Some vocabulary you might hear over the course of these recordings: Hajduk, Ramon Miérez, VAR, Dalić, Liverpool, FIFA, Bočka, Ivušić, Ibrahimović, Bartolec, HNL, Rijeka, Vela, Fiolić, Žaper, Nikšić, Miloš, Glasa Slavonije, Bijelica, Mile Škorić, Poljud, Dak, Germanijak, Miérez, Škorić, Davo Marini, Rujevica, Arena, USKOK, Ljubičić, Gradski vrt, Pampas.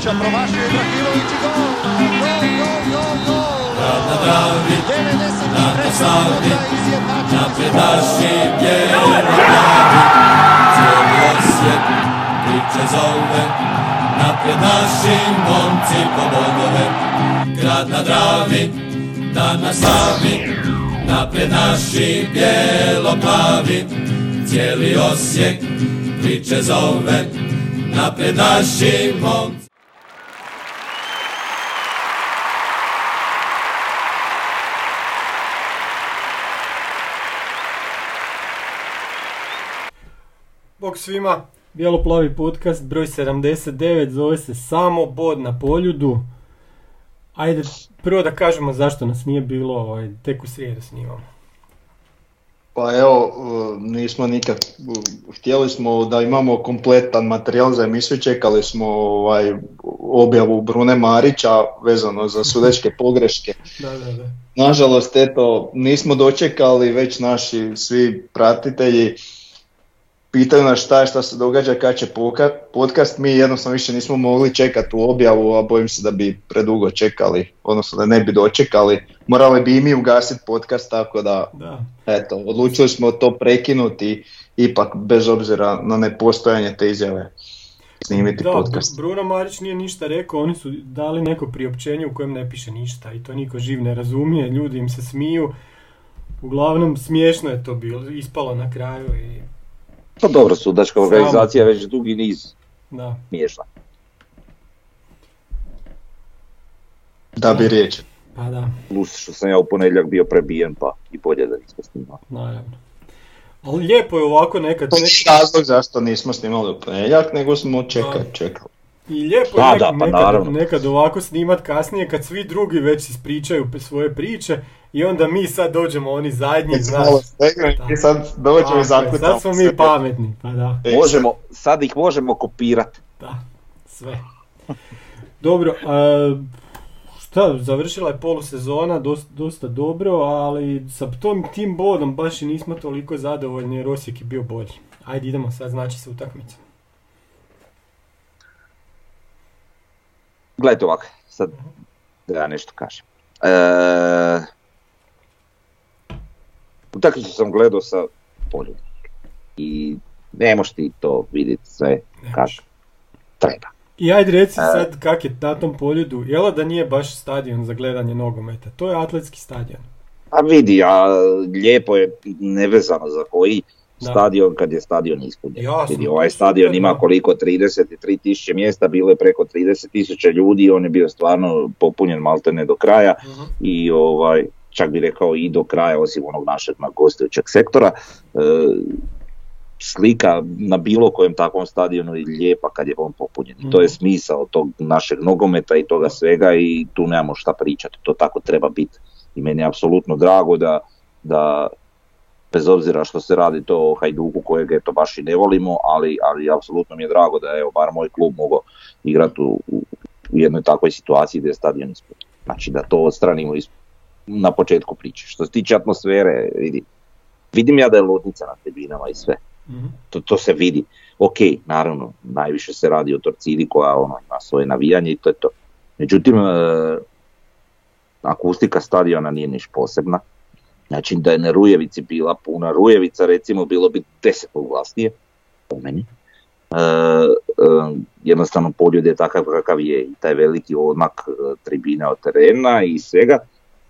Škorića, promašio Ibrahimović i gol! Gol, gol, gol, gol! Ravna bravi, nato slavni, napredaši bjelobravi. Cijeli Osijek priče zove, napredaši momci po bodove. Grad na Dravi, danas slavi, napredaši bjeloplavi. Cijeli Osijek priče zove, napredaši momci. Bog svima, Bijelo-plavi podcast broj 79, zove se Samo bod na Poljudu. Ajde, prvo da kažemo zašto nas nije bilo, tek u srijedu snimamo. Pa evo, nismo nikak, htjeli smo da imamo kompletan materijal za emisiju, čekali smo objavu Brune Marića vezano za sudačke pogreške. Da. Nažalost, eto, nismo dočekali, već naši svi pratitelji pitaju nas šta se događa, kad će podcast, mi jednostavno više nismo mogli čekati u objavu, a bojim se da bi predugo čekali, odnosno da ne bi dočekali. Morali bi i mi ugasiti podcast, tako da. Eto, odlučili smo to prekinuti, ipak bez obzira na nepostojanje te izjave snimiti podcast. Da, Bruno Marić nije ništa rekao, oni su dali neko priopćenje u kojem ne piše ništa i to niko živ ne razumije, ljudi im se smiju, uglavnom smiješno je to bilo, ispalo na kraju i... Pa dobro, sudačka organizacija već dugi niz miješla. Da bi riječ. Pa da. Plus što sam ja u ponedjeljak bio prebijen, pa i bolje da nismo snimali. Naravno. Ali lijepo je ovako nekad... To je razlog zašto nismo snimali u ponedjeljak, nego smo čekali. I lijepo je nekad ovako snimat kasnije kad svi drugi već ispričaju svoje priče i onda mi sad dođemo oni zadnji, znaš. I sad dođemo zaključiti. Sad smo mi pametni, pa da. Sad ih možemo kopirati. Da, sve. Dobro, završila je polusezona, dosta dobro, ali sa tim bodom baš i nismo toliko zadovoljni jer Osijek je bio bolji. Ajde idemo sad, znači se utakmica. Gledajte ovako, sad da ja nešto kažem. Utakmicu sam gledao sa Poljudom i ne možeš ti to vidjeti sve kako treba. I ajde reci sad kak je na tom Poljudu, jel' da nije baš stadion za gledanje nogometa, to je atletski stadion. A vidi, lijepo je nevezano za koji stadion kad je stadion ispunjen. Ovaj stadion ima koliko, 33.000 mjesta, bilo je preko 30.000 ljudi, on je bio stvarno popunjen maltene do kraja i čak bi rekao i do kraja osim onog našeg gostujućeg sektora. Slika na bilo kojem takvom stadionu je lijepa kad je on popunjen. I to je smisao tog našeg nogometa i toga svega i tu nemamo šta pričati, to tako treba biti. I meni je apsolutno drago da bez obzira što se radi to o Hajduku kojeg eto baš i ne volimo, ali apsolutno mi je drago da je bar moj klub mogao igrati u jednoj takvoj situaciji gdje je stadion ispunjen. Znači da to odstranimo na početku priče. Što se tiče atmosfere, vidim ja da je lutnica na tribinama i sve. To se vidi. Ok, naravno, najviše se radi o Torcidi koja ima svoje navijanje i to je to. Međutim, akustika stadiona nije niš posebna. Znači da je na Rujevici bila puna Rujevica, recimo bilo bi 10 puta glasnije, po meni. Jednostavno Poljud je takav kakav je i taj veliki odmak tribina od terena i svega.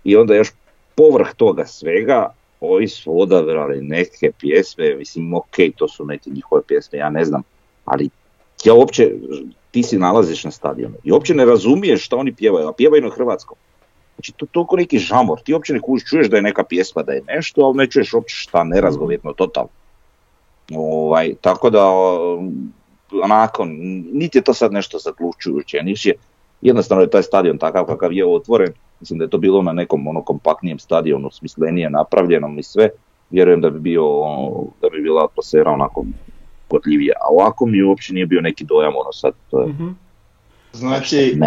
I onda još povrh toga svega ovi su odabrali neke pjesme, mislim to su neke njihove pjesme, ja ne znam, ali ja uopće, ti si nalaziš na stadionu i uopće ne razumiješ šta oni pjevaju, a pjevaju na hrvatskom. Znači to je toliko neki žamor, ti uopće ne čuješ da je neka pjesma, da je nešto, ali ne čuješ uopće šta, nerazgovjetno, totalno. Tako da, onako, niti je to sad nešto zaključujuće, jednostavno je taj stadion takav kakav je otvoren, mislim da je to bilo na nekom kompaktnijem stadionu, smislenije napravljenom i sve, vjerujem da bi bila atmosfera onako gotljivija, a ovako mi uopće nije bio neki dojam sad, to je... Znači,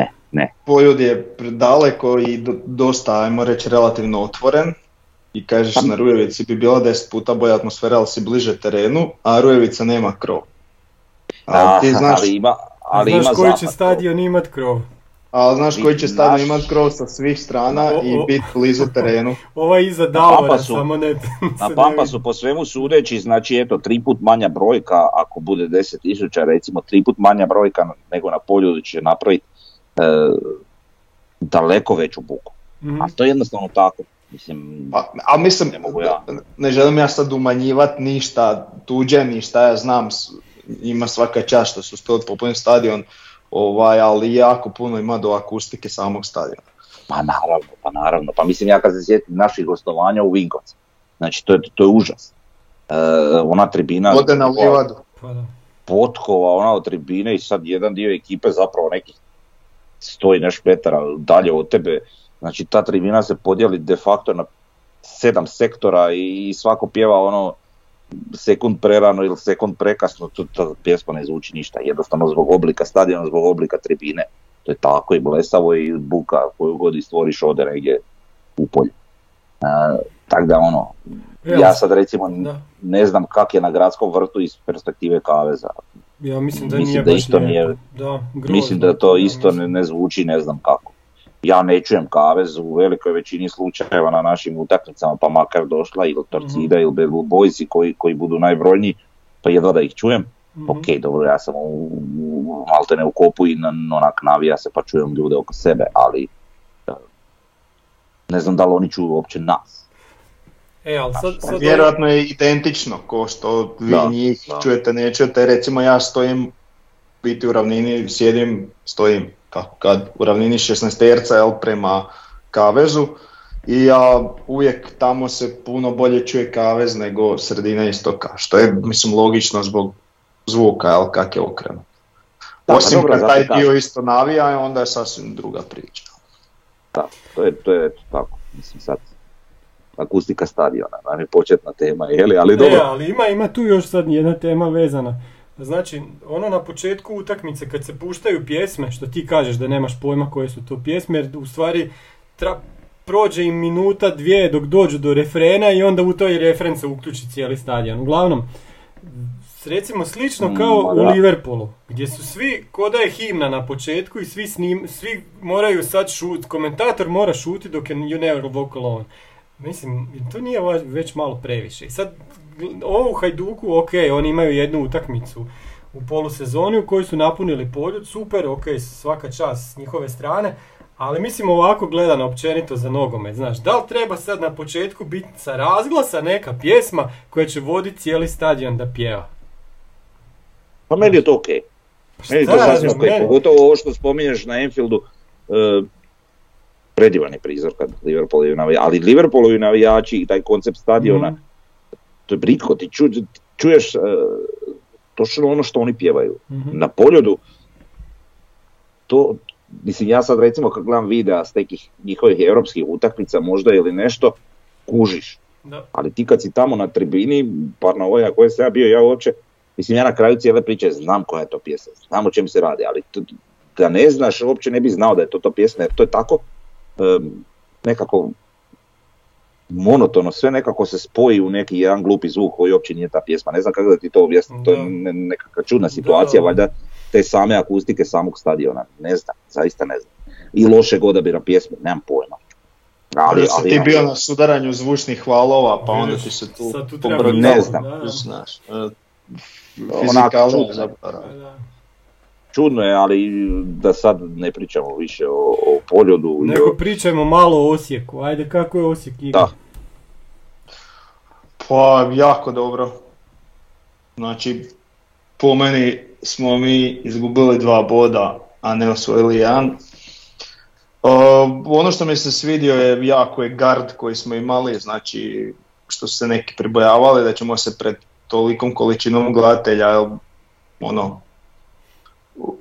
Poljud je predaleko i dosta, ajmo reći, relativno otvoren i kažeš na Rujevici bi bila 10 puta bolja atmosfera, ali si bliže terenu, a Rujevica nema krov. Ali ti znaš, ali znaš ima koji zapad. Će stadion imat krov. A znaš koji će stadion imat krov sa svih strana i biti blizu terenu. Ovo je iza Davora, samo ne... Na Pampasu po svemu sudeći, znači eto, 3 puta manja brojka, ako bude 10.000, recimo 3 puta manja brojka nego na Poljudu će napraviti daleko veću buku. Mm-hmm. A to je jednostavno tako. Mislim, a mislim, ne želim ja sad umanjivati ništa tuđe, ništa ja znam, ima svaka čast što su uspjeli popuniti stadion, ali jako puno ima do akustike samog stadiona. Pa naravno, pa mislim ja kad se sjetim naših gostovanja u Vinkovcu, znači to je užas. Ona tribina... Vode na livadu. Potkova, ona od tribine i sad jedan dio ekipe zapravo nekih 100 i nešto metara dalje od tebe. Znači ta tribina se podijeli de facto na 7 sektora i svako pjeva ono sekund prerano ili sekund prekasno, ta pjesma ne zvuči ništa, jednostavno zbog oblika stadiona, zbog oblika tribine. To je tako i blesavo i buka koju god stvoriš ode negdje u polju. Tako da ono, ja sad recimo ne znam kak je na Gradskom vrtu iz perspektive Kaveza. Ja mislim da nije baš nije, mislim da to isto ne zvuči ne znam kako. Ja ne čujem Kavez u velikoj većini slučajeva na našim utakmicama, pa makar došla ili Torcida ili Bad Boysi koji budu najbrojniji, pa jedva da ih čujem. Mm-hmm. Ok, dobro, ja sam maltene u kopu i onak navija se pa čujem ljude oko sebe, ali ne znam da li oni čuju uopće nas. Sad vjerojatno je identično ko što vi njih čujete, ne čujete. Recimo ja stojim, biti u ravnini, sjedim, stojim. Kad u ravnini 16-terca prema Kavezu i uvijek tamo se puno bolje čuje Kavez nego sredina istoka, što je mislim logično zbog zvuka kak je okrenut. Osim kad taj dio isto navija, onda je sasvim druga priča. Da, to je tako, mislim sad. Akustika stadiona, nam je početna tema, ali dobro. Ali ima tu još sad jedna tema vezana. Znači, ono na početku utakmice kad se puštaju pjesme, što ti kažeš da nemaš pojma koje su to pjesme, jer u stvari prođe im minuta, dvije dok dođu do refrena i onda u toj refren se uključi cijeli stadion. Uglavnom, recimo slično kao u Liverpoolu, gdje su svi, ko da je himna na početku i svi moraju sad šutiti, komentator mora šutiti dok je You Never Walk Alone. Mislim, to nije već malo previše. Sad, ovo u Hajduku, ok, oni imaju jednu utakmicu u polusezoni u kojoj su napunili Poljud, super, ok, svaka čast s njihove strane, ali mislim ovako gledano općenito za nogomet, znaš, da li treba sad na početku biti sa razglasa neka pjesma koja će voditi cijeli stadion da pjeva? Pa meni je to ok. Meni je to sasvim ok, pogotovo ovo što spominješ na Anfieldu, predivan je prizor kad Liverpoolovi navijači, ali Liverpoolovi navijači i taj koncept stadiona, to je britko, ti čuješ točno ono što oni pjevaju. Na Poljudu, to, mislim ja sad recimo kad gledam videa s nekih njihovih europskih utakmica možda ili nešto, kužiš. Da. Ali ti kad si tamo na tribini, paranoja koje sam ja bio, ja uopće, mislim ja na kraju cijele priče znam koja je to pjesma, znam o čem se radi, ali da ne znaš, uopće ne bi znao da je to pjesma, jer to je tako nekako monotono, sve nekako se spoji u neki jedan glupi zvuk koji uopće nije ta pjesma. Ne znam kako da ti to objasnim, to je nekakva čudna situacija, valjda te same akustike samog stadiona, ne znam, zaista ne znam. I lošeg odabira pjesme, nemam pojma. Ali ti bio na sudaranju zvučnih valova, pa onda ti se tu pobrojilo. Ne znam, znaš, fizikalno zapravo. Čudno je, ali da sad ne pričamo više o Poljudu. Nego pričajmo malo o Osijeku. Ajde, kako je Osijek igra? Da. Pa, jako dobro. Znači, po meni smo mi izgubili 2 boda, a ne osvojili 1. Ono što mi se svidio je jako je gard koji smo imali, znači što su se neki pribojavali da ćemo se pred tolikom količinom gledatelja,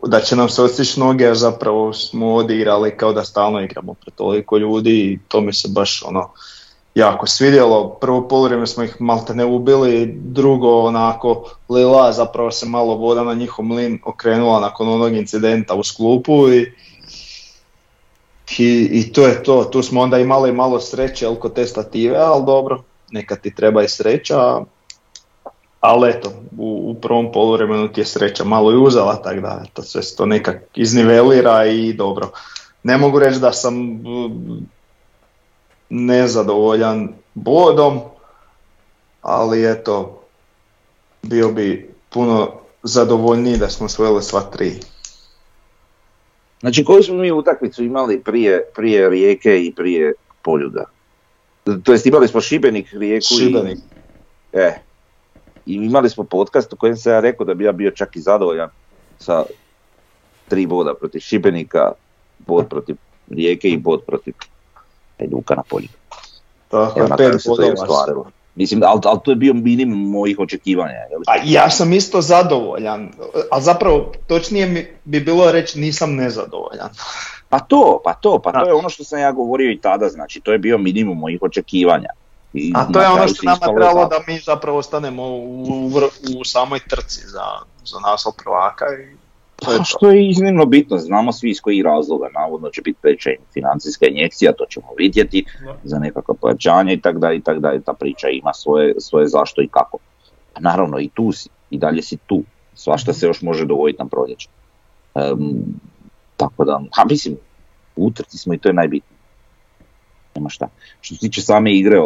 da će nam se odstići noge, jer zapravo smo odigrali kao da stalno igramo pred toliko ljudi i to mi se baš jako svidjelo. Prvo poluvrijeme smo ih maltene ubili, drugo Lila zapravo se malo voda na njihov mlin okrenula nakon onog incidenta u sklupu i to je to. Tu smo onda imali malo sreće oko te stative, ali dobro, neka ti treba i sreća. Ali eto, u prvom poluvremenu ti je sreća malo i uzela, tako da to sve se to nekak iznivelira i dobro. Ne mogu reći da sam nezadovoljan bodom, ali eto, bio bi puno zadovoljniji da smo osvojili sva tri. Znači, koju smo mi utakmicu imali prije Rijeke i prije Poljuda? To jest imali smo Šibenik, Rijeku Šibenik. I imali smo podcast u kojem sam ja rekao da bi ja bio čak i zadovoljan sa 3 boda protiv Šibenika, bod protiv Rijeke i bod protiv Hajduka na Poljudu. Tako, 5 bodova. Mislim, ali to je bio minimum mojih očekivanja. A ja sam isto zadovoljan, ali zapravo točnije bi bilo reći nisam nezadovoljan. Pa to je ono što sam ja govorio i tada, znači to je bio minimum mojih očekivanja. I a to je ono što nama trebalo da mi zapravo ostanemo u samoj trci za naslov prvaka. Pa što je iznimno bitno, znamo svi iz kojih razloga, navodno će biti financijska injekcija, to ćemo vidjeti, za nekakva pojačanja i tako dalje, ta priča ima svoje zašto i kako. A naravno i tu si, i dalje si tu, svašta se još može dogoditi na proljeće. Tako da, mislim, utrci smo i to je najbitnije. Nema šta. Što se tiče same igre,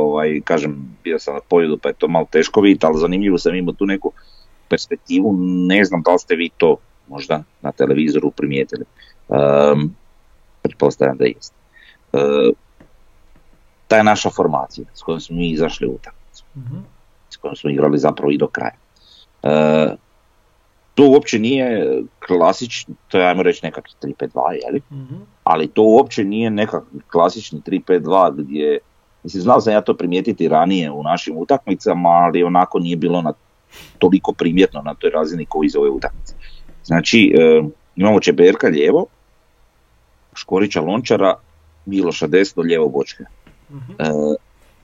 kažem, bio sam na Poljudu pa je to malo teško vidjeti, ali zanimljivo sam imao tu neku perspektivu, ne znam da li ste vi to možda na televizoru primijetili. Pretpostavljam da jeste. Ta je naša formacija s kojom smo mi izašli u utakmicu, s kojom smo igrali zapravo i do kraja. To uopće nije klasični, to je ajmo reći nekakvi 3-5-2, jeli? Ali to uopće nije nekakvi klasični 3-5-2 gdje, mislim, znao sam ja to primijetiti ranije u našim utakmicama, ali onako nije bilo toliko primjetno na toj razini kao iz ove utakmice. Znači, imamo Čeberka lijevo, Škorića Lončara, Miloša desno, lijevo Bočka.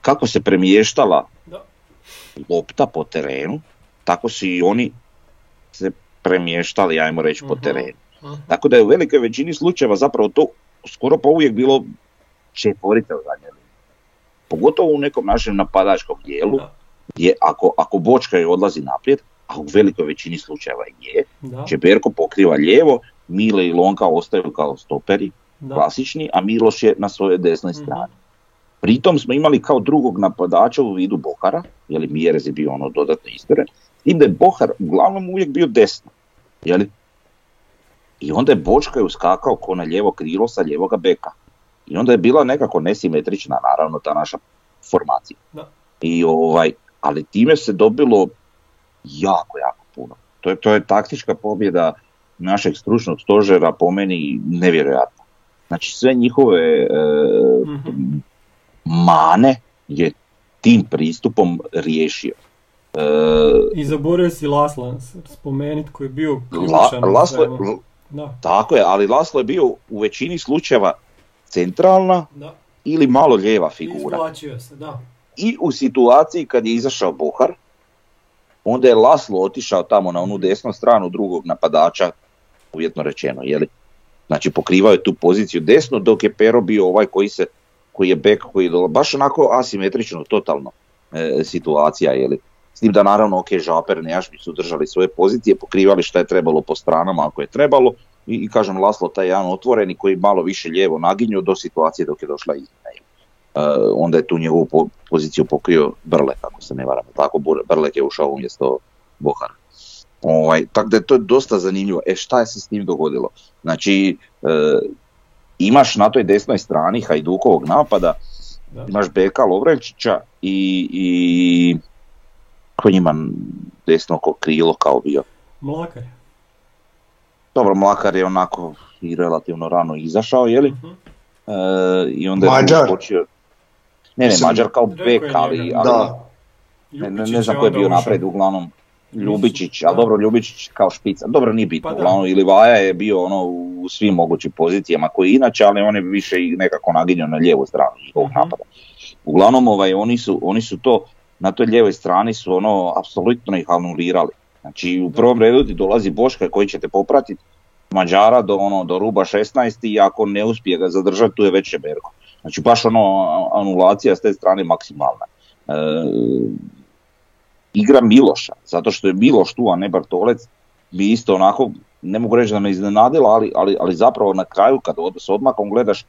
Kako se premještala lopta po terenu, tako su i oni se premještali, ajmo reći, po terenu. Tako da je u velikoj većini slučajeva zapravo to skoro pa uvijek bilo četvorite u zadnje linije. Pogotovo u nekom našem napadačkom dijelu, gdje ako Bočka je odlazi naprijed, a u velikoj većini slučajeva je, Čeberko pokriva lijevo, Mile i Lonka ostaju kao stoperi, klasični, a Miloš je na svojoj desnoj strani. Pritom smo imali kao drugog napadača u vidu Bohara, jer Miérez je bio ono dodatno isturen, i da je Bohar uglavnom uvijek bio desno. Jeli? I onda je Bočka je uskakao ko na lijevo krilo sa ljevoga beka. I onda je bila nekako nesimetrična, naravno, ta naša formacija. I ali time se dobilo jako puno. To je taktička pobjeda našeg stručnog stožera, po meni nevjerojatna. Znači sve njihove mane je tim pristupom riješio. I zaboravio si Lasla spomenut koji je bio ključan. Tako je, ali Laslo je bio u većini slučajeva centralna ili malo lijeva figura. Izvlačio se, i u situaciji kad je izašao Bohar, onda je Laslo otišao tamo na onu desnu stranu drugog napadača, uvjetno rečeno, jeli? Znači pokrivao je tu poziciju desno, dok je Pero bio koji je bek, koji je baš onako asimetrično, totalno situacija, jeli? S tim da naravno, Žaper, Nejašmić su držali svoje pozicije, pokrivali šta je trebalo po stranama ako je trebalo, i kažem, Laslo taj jedan otvoreni koji malo više lijevo naginju do situacije dok je došla izmjena. Onda je tu njegovu poziciju pokrio Brlek, ako se ne varam. Tako, Brlek je ušao umjesto Bohara. Tako da je to dosta zanimljivo. Šta je se s njim dogodilo? Znači, imaš na toj desnoj strani Hajdukovog napada, imaš beka Lovrenčića i koji njima desno krilo kao bio? Mlakar. Dobro, Mlakar je onako i relativno rano izašao, jeli? I onda Mađar. Mađar kao bek, ali ne znam ko je bio napred, uglavnom Ljubičić, ali dobro, Ljubičić kao špica, dobro, nije bitno, uglavnom, ili Vaja je bio ono u svim mogućim pozicijama koji inače, ali on je više nekako naginjao na lijevu stranu ovog napada. Uglavnom, oni su to, na toj lijevoj strani su ono, apsolutno ih anulirali. Znači, u prvom redu ti dolazi Boška koji će te popratiti, Mađara do ruba 16 i ako ne uspije ga zadržati, tu je već Čeberko. Znači baš anulacija s te strane maksimalna. igra Miloša, zato što je Miloš tu, a ne Bartolec, bi isto onako, ne mogu reći da me iznenadilo, ali zapravo na kraju kad s odmakom gledaš,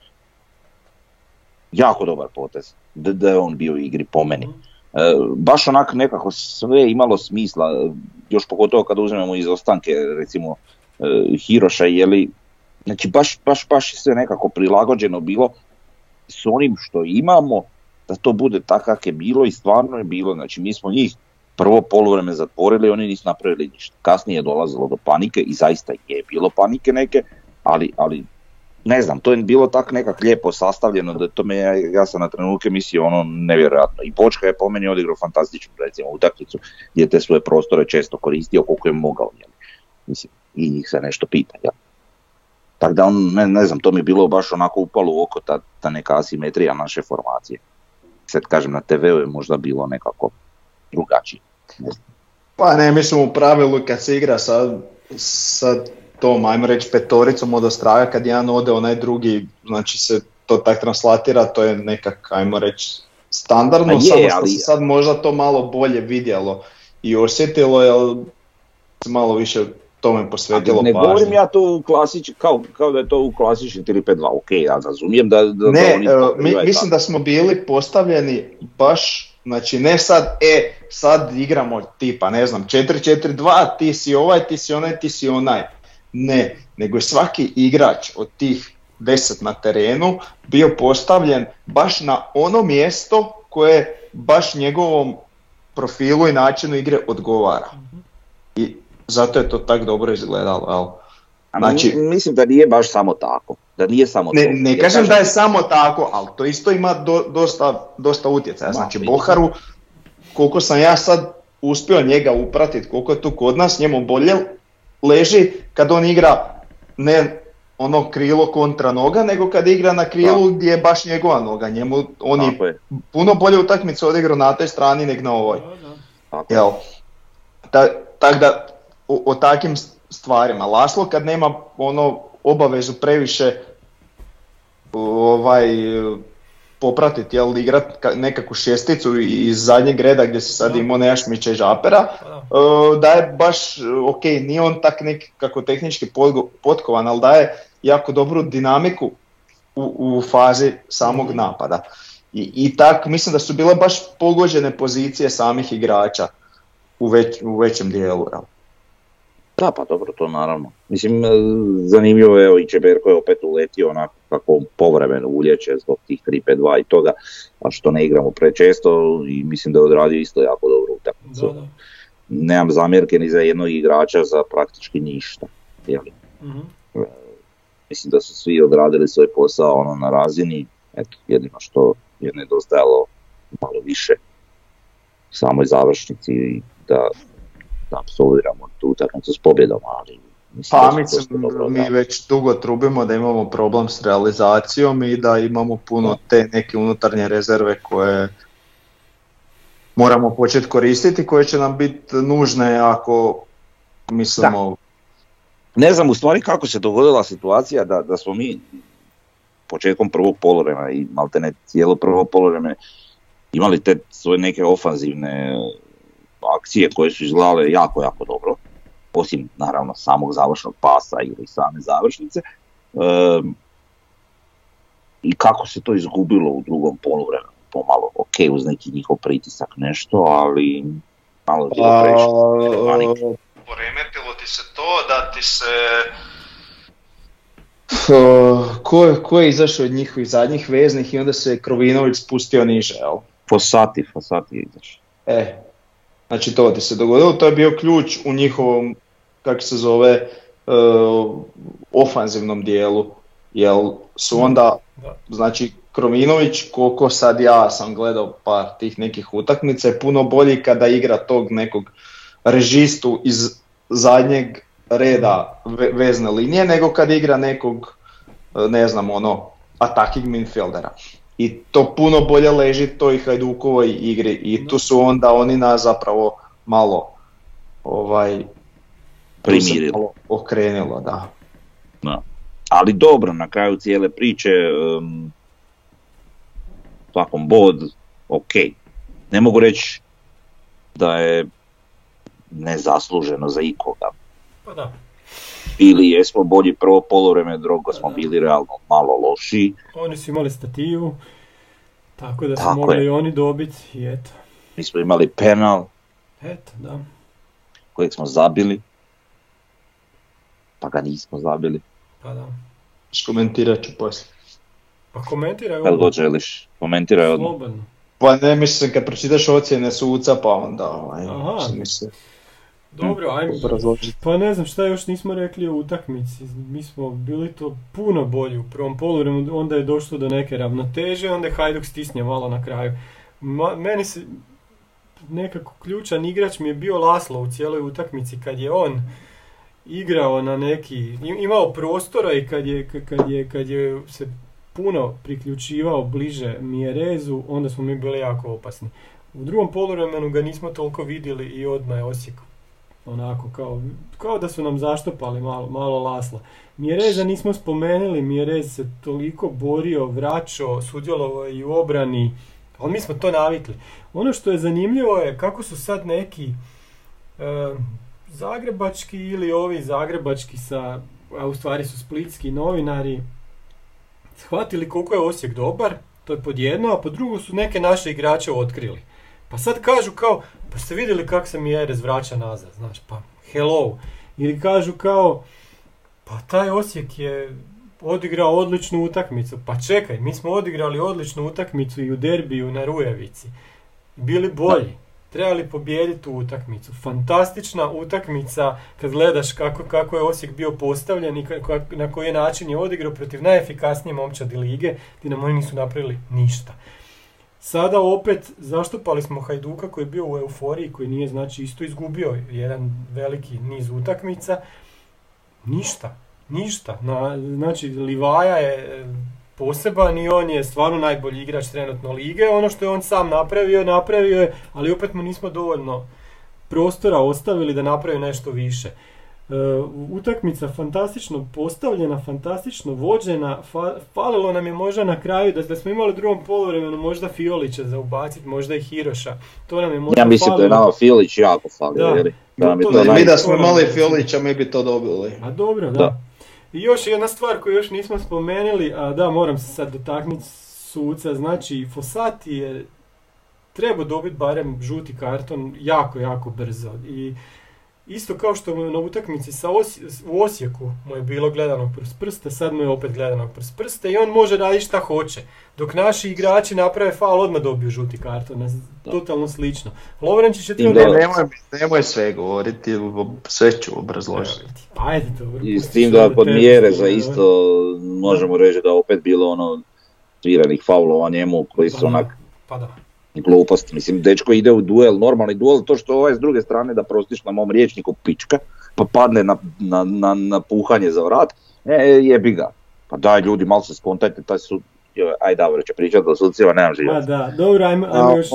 jako dobar potez, da je on bio u igri po meni. Baš onak nekako sve imalo smisla, još pogotovo kad uzmemo izostanke, recimo Hiroša, jeli, znači baš je sve nekako prilagođeno bilo s onim što imamo, da to bude tako kako je bilo i stvarno je bilo. Znači mi smo njih prvo poluvreme zatvorili, oni nisu napravili ništa. Kasnije je dolazilo do panike i zaista je bilo panike neke, ali ne znam, to je bilo tako nekak lijepo sastavljeno da to me, ja sam na trenutke mislio ono nevjerojatno. I Bočka je po meni odigrao fantastičnu recimo utakmicu gdje te svoje prostore često koristio koliko je mogao. Mislim, i njih se nešto pita. Ja. Tako da on, ne znam, to mi je bilo baš onako upalo u oko ta neka asimetrija naše formacije. Sad kažem, na TV-u je možda bilo nekako drugačije. Ne znam. Pa ne, mislim u pravilu kad se igra sa tom, ajmo reći, petoricom od ostraga, kad jedan ode, onaj drugi, znači se to tak translatira, to je nekak, ajmo reći, standardno, samo što se sad možda to malo bolje vidjelo i osjetilo, jer se malo više tome posvetilo pažnje. Ne govorim ja to kao da je to u klasični 3-5-2, ok, ja razumijem da... Ne, mislim da smo bili postavljeni baš, znači ne sad igramo tipa, ne znam, 4-4-2, ti si ovaj, ti si onaj, ti si onaj. Ne, nego je svaki igrač od tih 10 na terenu bio postavljen baš na ono mjesto koje baš njegovom profilu i načinu igre odgovara. I zato je to tako dobro izgledalo. Znači, mislim da nije baš samo tako. Ne kažem da je samo tako, ali to isto ima dosta utjecaja. Znači Boharu, koliko sam ja sad uspio njega upratiti, koliko je tu kod nas, njemu bolje leži kad on igra ne ono krilo kontra noga, nego kad igra na krilu gdje je baš njegova noga. Njemu on je puno bolje utakmicu odigrao na toj strani nego na ovoj. Tako da o takim stvarima. Laslo kad nema ono obavezu previše popratiti, jel, igrat nekakvu šesticu iz zadnjeg reda gdje se sad imao Nejašmića i Žapera, da je baš, ok, nije on tak nekako tehnički potkovan, ali daje jako dobru dinamiku u fazi samog napada. I tak, mislim da su bile baš pogođene pozicije samih igrača u većem dijelu. Jel. Da, pa dobro, to naravno. Mislim, zanimljivo je, evo, i Čeberko je opet uletio onako kako povremeno ulječe zbog tih 3-5-2 i toga, a što ne igramo prečesto i mislim da je odradio isto jako dobro utakmicu. Nemam zamjerke ni za jednog igrača za praktički ništa. Uh-huh. Mislim da su svi odradili svoj posao ono na razini, eto, jedino što je nedostajalo malo više samoj završnici i da apsolviramo tu utakmicu s pobjedom, ali mislim mi već dugo trubimo da imamo problem s realizacijom i da imamo puno te neke unutarnje rezerve koje moramo početi koristiti, koje će nam biti nužne ako mislimo... Da. Ne znam u stvari kako se dogodila situacija da smo mi početkom prvog poluvremena i maltene cijelo prvo poluvreme imali te svoje neke ofanzivne akcije koje su izgledale jako, jako dobro, osim naravno samog završnog pasa ili same završnice. I kako se to izgubilo u drugom poluvremenu, pomalo, ok, uz neki njihov pritisak nešto, ali malo ti je previše. Poremetilo ti se to da ti se... Ko je izašao od njihovih zadnjih veznih i onda se Krovinović spustio niže, jel? Fossati je izašao. Znači to ti se dogodilo, to je bio ključ u njihovom, kako se zove, ofanzivnom dijelu, jer su onda, znači Krovinović, koliko sad ja sam gledao par tih nekih utakmica, je puno bolji kada igra tog nekog režistu iz zadnjeg reda vezne linije, nego kada igra nekog, ne znam, ono, attacking midfieldera. I to puno bolje leži toj Hajdukovoj igri i tu su onda oni nas zapravo malo primirili, okrenilo, da. Ali dobro, na kraju cijele priče, svakom bod, ok. Ne mogu reći da je nezasluženo za ikoga. Pa da. Bili jesmo bolji prvo polovreme, drugo smo bili realno malo lošiji. Oni su imali stativu, tako da su morali oni dobiti i eto. Mi smo imali penal, eto, da, kojeg smo zabili, pa ga nismo zabili. Pa da. Komentirat ću poslije. Pa komentiraj odmah. Kad god želiš, komentiraj odmah. Slobodno. Pa ne, mislim, kad pročitaš ocjene suca, pa onda mislim. Dobro, ajmo. Pa ne znam šta još nismo rekli o utakmici. Mi smo bili to puno bolji u prvom poluvremenu, onda je došlo do neke ravnoteže, onda je Hajduk stisnio malo na kraju. Meni se nekako ključan igrač mi je bio Laslo u cijeloj utakmici, kad je on igrao na neki, imao prostora i kad je se puno priključivao bliže Miérezu, onda smo mi bili jako opasni. U drugom poluvremenu ga nismo toliko vidjeli i odmah je Osijek onako kao da su nam zaštopali malo Lasla. Miéreza nismo spomenuli, Miérez se toliko borio, vraćao, sudjelovao i u obrani, ali mi smo to navikli. Ono što je zanimljivo je kako su sad neki zagrebački ili ovi zagrebački sa, a u stvari su splitski novinari, shvatili koliko je Osijek dobar, to je pod jedno, a pod drugo su neke naše igrače otkrili. Pa sad kažu kao, pa ste vidjeli kako se Miérez vraća nazad, znaš, pa hello. Ili kažu kao, pa taj Osijek je odigrao odličnu utakmicu. Pa čekaj, mi smo odigrali odličnu utakmicu i u derbiju na Rujevici. Bili bolji, trebali pobijediti tu utakmicu. Fantastična utakmica kad gledaš kako je Osijek bio postavljen i na koji način je odigrao protiv najefikasnije momčadi lige. Dinamo nisu napravili ništa. Sada opet zaštopali smo Hajduka koji je bio u euforiji, koji nije, znači, isto izgubio jedan veliki niz utakmica. Ništa. Znači, Livaja je poseban i on je stvarno najbolji igrač trenutno lige. Ono što je on sam napravio je, ali opet mu nismo dovoljno prostora ostavili da napravi nešto više. Utakmica fantastično postavljena, fantastično vođena, falilo nam je možda na kraju da smo imali u drugom poluvremenu možda Fiolića za ubaciti, možda i Hiroša. To nam je možda falilo. Ja mislim da je nama Fiolić jako falio. Mi da smo imali Fiolića, mi bi to dobili. A dobro, da. I još jedna stvar koju još nismo spomenuli, a da, moram se sad dotaknuti suca, znači Fossati je trebao dobiti barem žuti karton jako, jako brzo. I isto kao što na utakmici u Osijeku mu je bilo gledanog kroz prste, sad mu je opet gledanog kroz prste i on može raditi šta hoće. Dok naši igrači naprave faul, odmah dobiju žuti karton, totalno slično. Lovrenčić je trebao... Nemoj sve govoriti, sve ću obrazložiti. Ajde, dobro. I s tim da kod Miéreza isto možemo reći da opet bilo ono sviranih faulova njemu koji su onak... Pa da. Glupost, mislim, dečko ide u duel, normalni duel, to što ovaj s druge strane, da prostiš na mom riječniku pička, pa padne na puhanje za vrat, jebi ga. Pa daj ljudi, malo se skontajte, taj sud, aj Davor će pričati do sudcima, nemam živjeti. A da, dobro, ajmo još...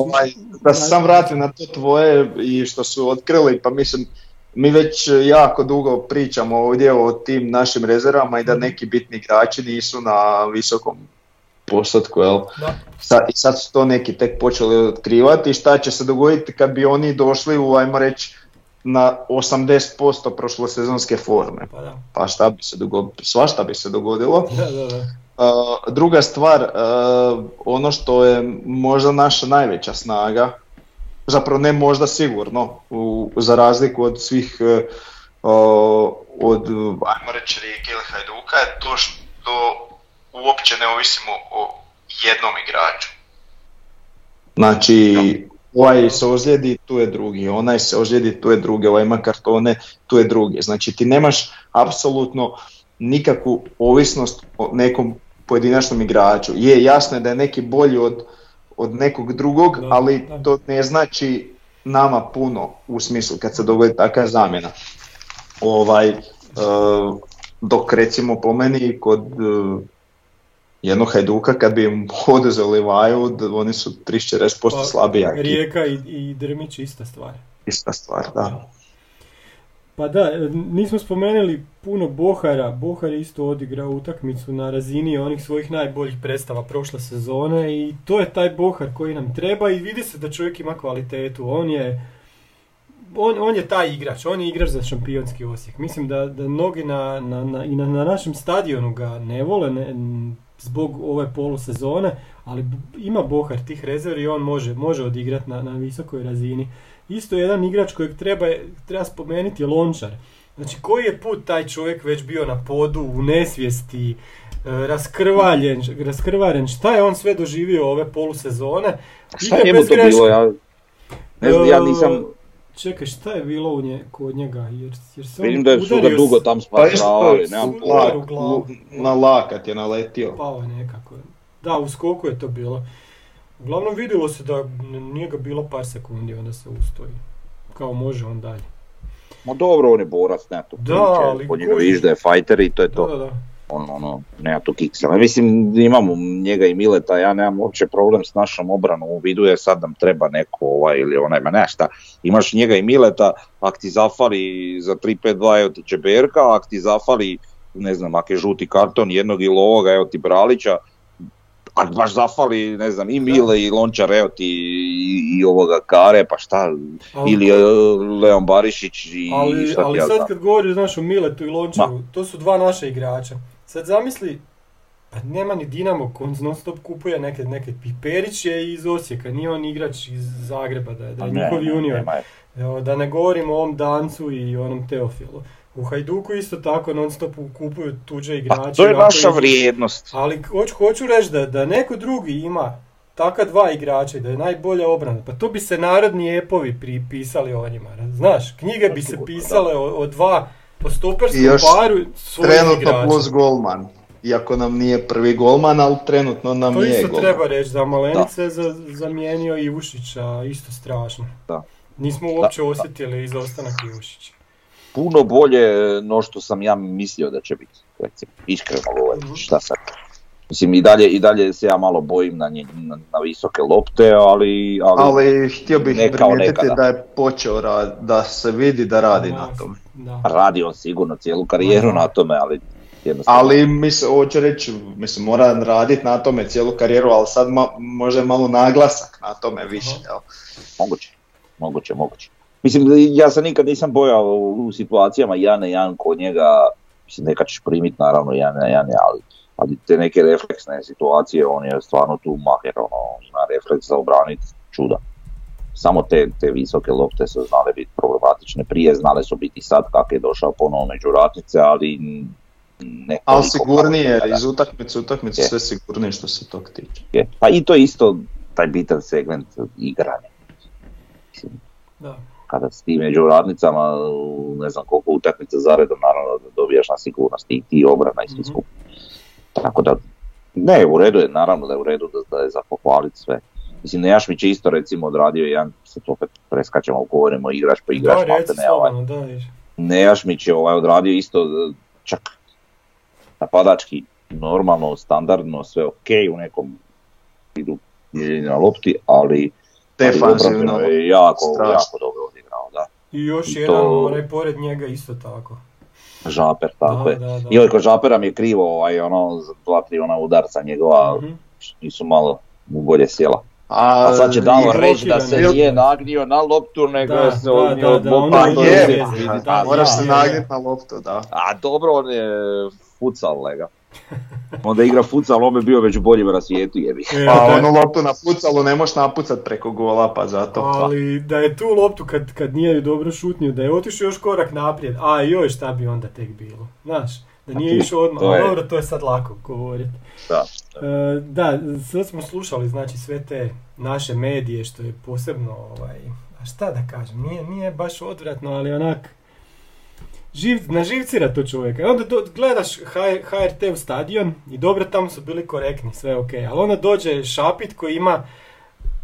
Da se sam vratim na to tvoje i što su otkrili, pa mislim, mi već jako dugo pričamo ovdje o tim našim rezervama i da neki bitni igrači nisu na visokom postotku, jel? Sad su to neki tek počeli otkrivati i šta će se dogoditi kad bi oni došli u, ajmo reći, na 80% prošlosezonske forme. Pa šta bi se dogodilo? Svašta bi se dogodilo. Da. Druga stvar, ono što je možda naša najveća snaga, zapravo ne možda sigurno, za razliku od svih, od, ajmo reći, Rijeke ili Hajduka, je to što uopće ne ovisimo o jednom igraču. Znači, ovaj se ozljedi, tu je drugi, onaj se ozljedi, tu je drugi, ovaj ima kartone, tu je drugi. Znači, ti nemaš apsolutno nikakvu ovisnost o nekom pojedinačnom igraču. Je, jasno je da je neki bolji od nekog drugog, ali to ne znači nama puno u smislu kad se dogodi takva zamjena. Dok recimo po meni kod... jedno Hajduka, kad bi im oduzeli Vaju, oni su 3-4% slabiji. Rijeka i Drmić ista stvar, da. Pa da, nismo spomenuli puno Bohara. Bohar je isto odigrao utakmicu na razini onih svojih najboljih predstava prošle sezone i to je taj Bohar koji nam treba i vidi se da čovjek ima kvalitetu. On je on je taj igrač, on je igrač za šampionski Osijek. Mislim da mnogi na našem stadionu ga ne vole zbog ove polusezone, ali ima Bohar tih rezervi i on može odigrati na visokoj razini. Isto jedan igrač kojeg treba spomenuti je Lončar. Znači, koji je put taj čovjek već bio na podu, u nesvijesti, raskrvaren, šta je on sve doživio ove polusezone? Šta je njemu to bilo? Ja nisam... Čekaj, šta je bilo kod njega? Jer se vidim da su ga dugo tam spašavali, nemam pojma. Na lakat je naletio. Pao je nekako. Da, u skoku je to bilo. Uglavnom vidjelo se da nije ga bilo par sekundi, onda se ustoji. Kao može on dalje. Ma dobro, on je borac, nema tu priče, po njega viš da je fajter i to je to. Da. Ono, nema tu kiksa. Mislim, imamo njega i Mileta, ja nemam uopće problem s našom obranom u vidu, jer sad nam treba neko ili onaj, ma nešta. Imaš njega i Mileta, ak ti zafali za 3-5-2, evo ti Čeberka, ak ti zafali, ne znam, ak je žuti karton jednog ili ovoga, evo ti Bralića, ak baš zafali, ne znam, i Mile i Lončar, evo ti i ovoga Kare, pa šta, ili Leon Barišić i šta ti ja znam. Ali sad kad govoriš, znaš, o Miletu i Lončaru, to su dva naša igrača. Sad zamisli, pa nema ni Dinamo, on non stop kupuje neke. Piperić je iz Osijeka, nije on igrač iz Zagreba, da je njihov junior. Da ne govorimo o ovom Dancu i onom Teofilu. U Hajduku isto tako non stop kupuju tuđe igrače. Pa to je naša vrijednost. Ali hoću reći da neko drugi ima taka dva igrača i da je najbolja obrana. Pa to bi se narodni epovi pripisali o njima. Znaš, knjige bi se pisale o dva... Po stoperskom paru svojih igrača. Trenutno plus golman. Iako nam nije prvi golman, ali trenutno nam to je golman. To isto treba reći, da Malenice je zamijenio Ivušića, isto strašno. Da. Nismo uopće osjetili izostanak Ivušića. Puno bolje no što sam ja mislio da će biti. Iskreno govorim, šta sad. Mislim, i dalje se ja malo bojim na visoke lopte, ali htio bih primijetiti da je počeo da se vidi da radi na tome. Radi on sigurno cijelu karijeru na tome, ali jednostavno... Ali hoću reći, moram raditi na tome cijelu karijeru, ali sad može malo naglasak na tome više. Moguće. Mislim, ja se nikad nisam bojao u situacijama 1-1 kod njega, mislim, nekad ćeš primiti naravno 1-1, ali te neke refleksne situacije, on je stvarno tu maher, ima refleks za obraniti, čuda. Samo te visoke lopte su znale biti problematične prije, znale su biti sad kako je došao ponovno među ratnice, ali... Ali sigurnije, iz utakmice sve sigurnije što se tog tiče. Je. Pa i to isto taj bitan segment igranja. Da. Kada si ti među radnicama, ne znam koliko utakmica zaredom, naravno dobijaš na sigurnost i obrana i svi skupi. Tako da, ne, u redu je, naravno da je u redu da je za pohvaliti sve. Mislim, Nejašmić je isto recimo odradio jedan, sad opet preskačemo, govorimo igrač po igrač, Nejašmić je odradio isto čak napadački, normalno, standardno, sve okej, u nekom idu na lopti, ali defensivno je jako dobro odigrao, da. I još jedan, onaj pored njega isto tako. Žaper, tako je. I oko Žapera mi je krivo, dva, tri ona udarca njegova, nisu malo bolje sjela. A sad će Davor reći da se nije nagnio na loptu, nego se odnio od lopta. Moraš se nagniti na loptu, da. A dobro, on je futsal lega. Onda igra futsal, on bi bio već u boljem rasvijetu, jebi. Pa onu loptu na futsalu ne možeš napucat preko gola, pa zato. Ali da je tu loptu kad nije dobro šutnio, da je otišao još korak naprijed, a joj šta bi onda tek bilo, znaš. Da nije išao odmah, dobro, to je sad lako govoriti. Da, sad smo slušali, znači, sve te naše medije, što je posebno, a šta da kažem, nije baš odvratno, ali onak... Naživcira to čovjeka. I onda gledaš HRT u stadion i dobro, tamo su bili korektni, sve okej. Ali onda dođe Šapit koji ima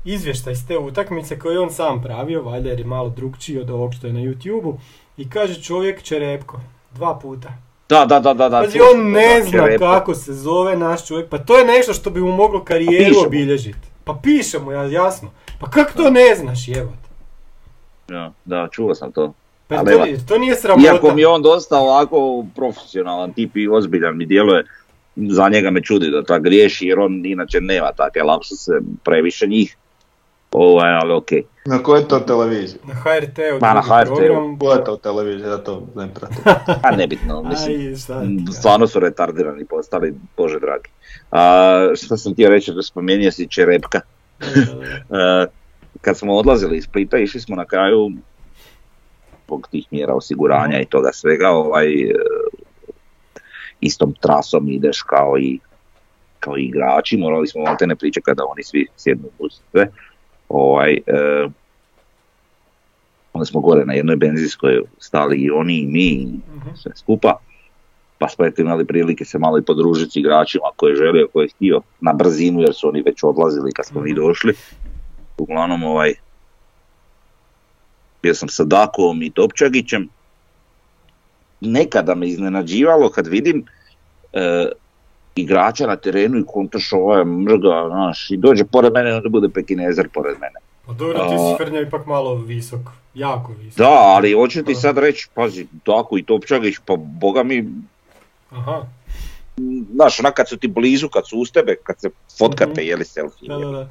izvještaj iz te utakmice koji on sam pravio, valjda jer je malo drugčiji od ovog što je na YouTube-u. I kaže čovjek Čerepko, 2 puta. Da. Pazi, on ne zna kako se zove naš čovjek, pa to je nešto što bi mu moglo karijeru obilježiti. Pa piše mu, jasno. Pa kako to ne znaš, jebot? Da, čuo sam to. Pa to nije sramota. Iako mi je on dosta ovako profesionalan tip i ozbiljan mi djeluje, za njega me čudi da ta griješi jer on inače nema takve lapsuse, previše njih. ali okej. Na kojoj je to televiziji? Na HRT, na HRT program. Koja je to televizija, ja to ne pratim. A nebitno, mislim, stvarno su retardirani postali, bože dragi. Šta sam ti reći, da spomenuo si Čeberka. Kad smo odlazili iz Splita, išli smo na kraju, zbog tih mjera osiguranja i toga svega, istom trasom ideš kao i igrači, morali smo malo te ne pričekati da oni svi sjednu u sve. Onda smo gore na jednoj benzinskoj stali i oni i mi, sve skupa, pa smo imali prilike se malo i podružiti s igračima koje želio, koje htio, na brzinu jer su oni već odlazili kad smo mi došli. Uglavnom, bio sam sa Dakovom i Topčagićem. Nekada me iznenađivalo kad vidim igrača na terenu i kontaš mrga, znaš, i dođe pored mene i onda bude Pekinezer pored mene. Pa dobro, ti si Frnja ipak malo visok, jako visok. Da, ali hoću ti sad reći, pazi, Dako i Topčagić, pa boga mi... Aha. Znaš, ona kad su ti blizu, kad su uz tebe, kad se fotkate, jeli selfie. Da.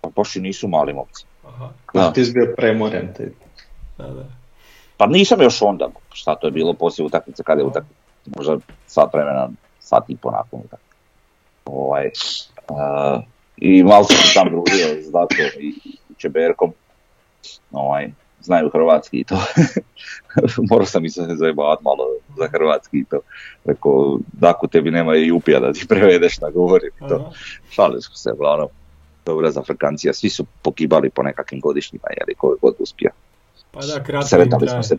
Pa baš i nisu mali momci. Aha. Da. Ti si bio premoren, ti. Da. Pa nisam još onda, šta to je bilo poslije utakmice, kada je utakmice, možda sat vremena, sat i po nakon utakmice. I malo sam se tam družio s Dakom i Čeberkom, znaju hrvatski i to. Morao sam i se zajebavati malo za hrvatski i to. Rekao, Daku tebi nema i upija da ti prevedeš šta govorim i to. Šalili smo se, uglavnom, dobra za Afrikancija, svi su pokibali po nekakvim godišnjima, jer i koji god uspija. Pa da, kratko sretali smo se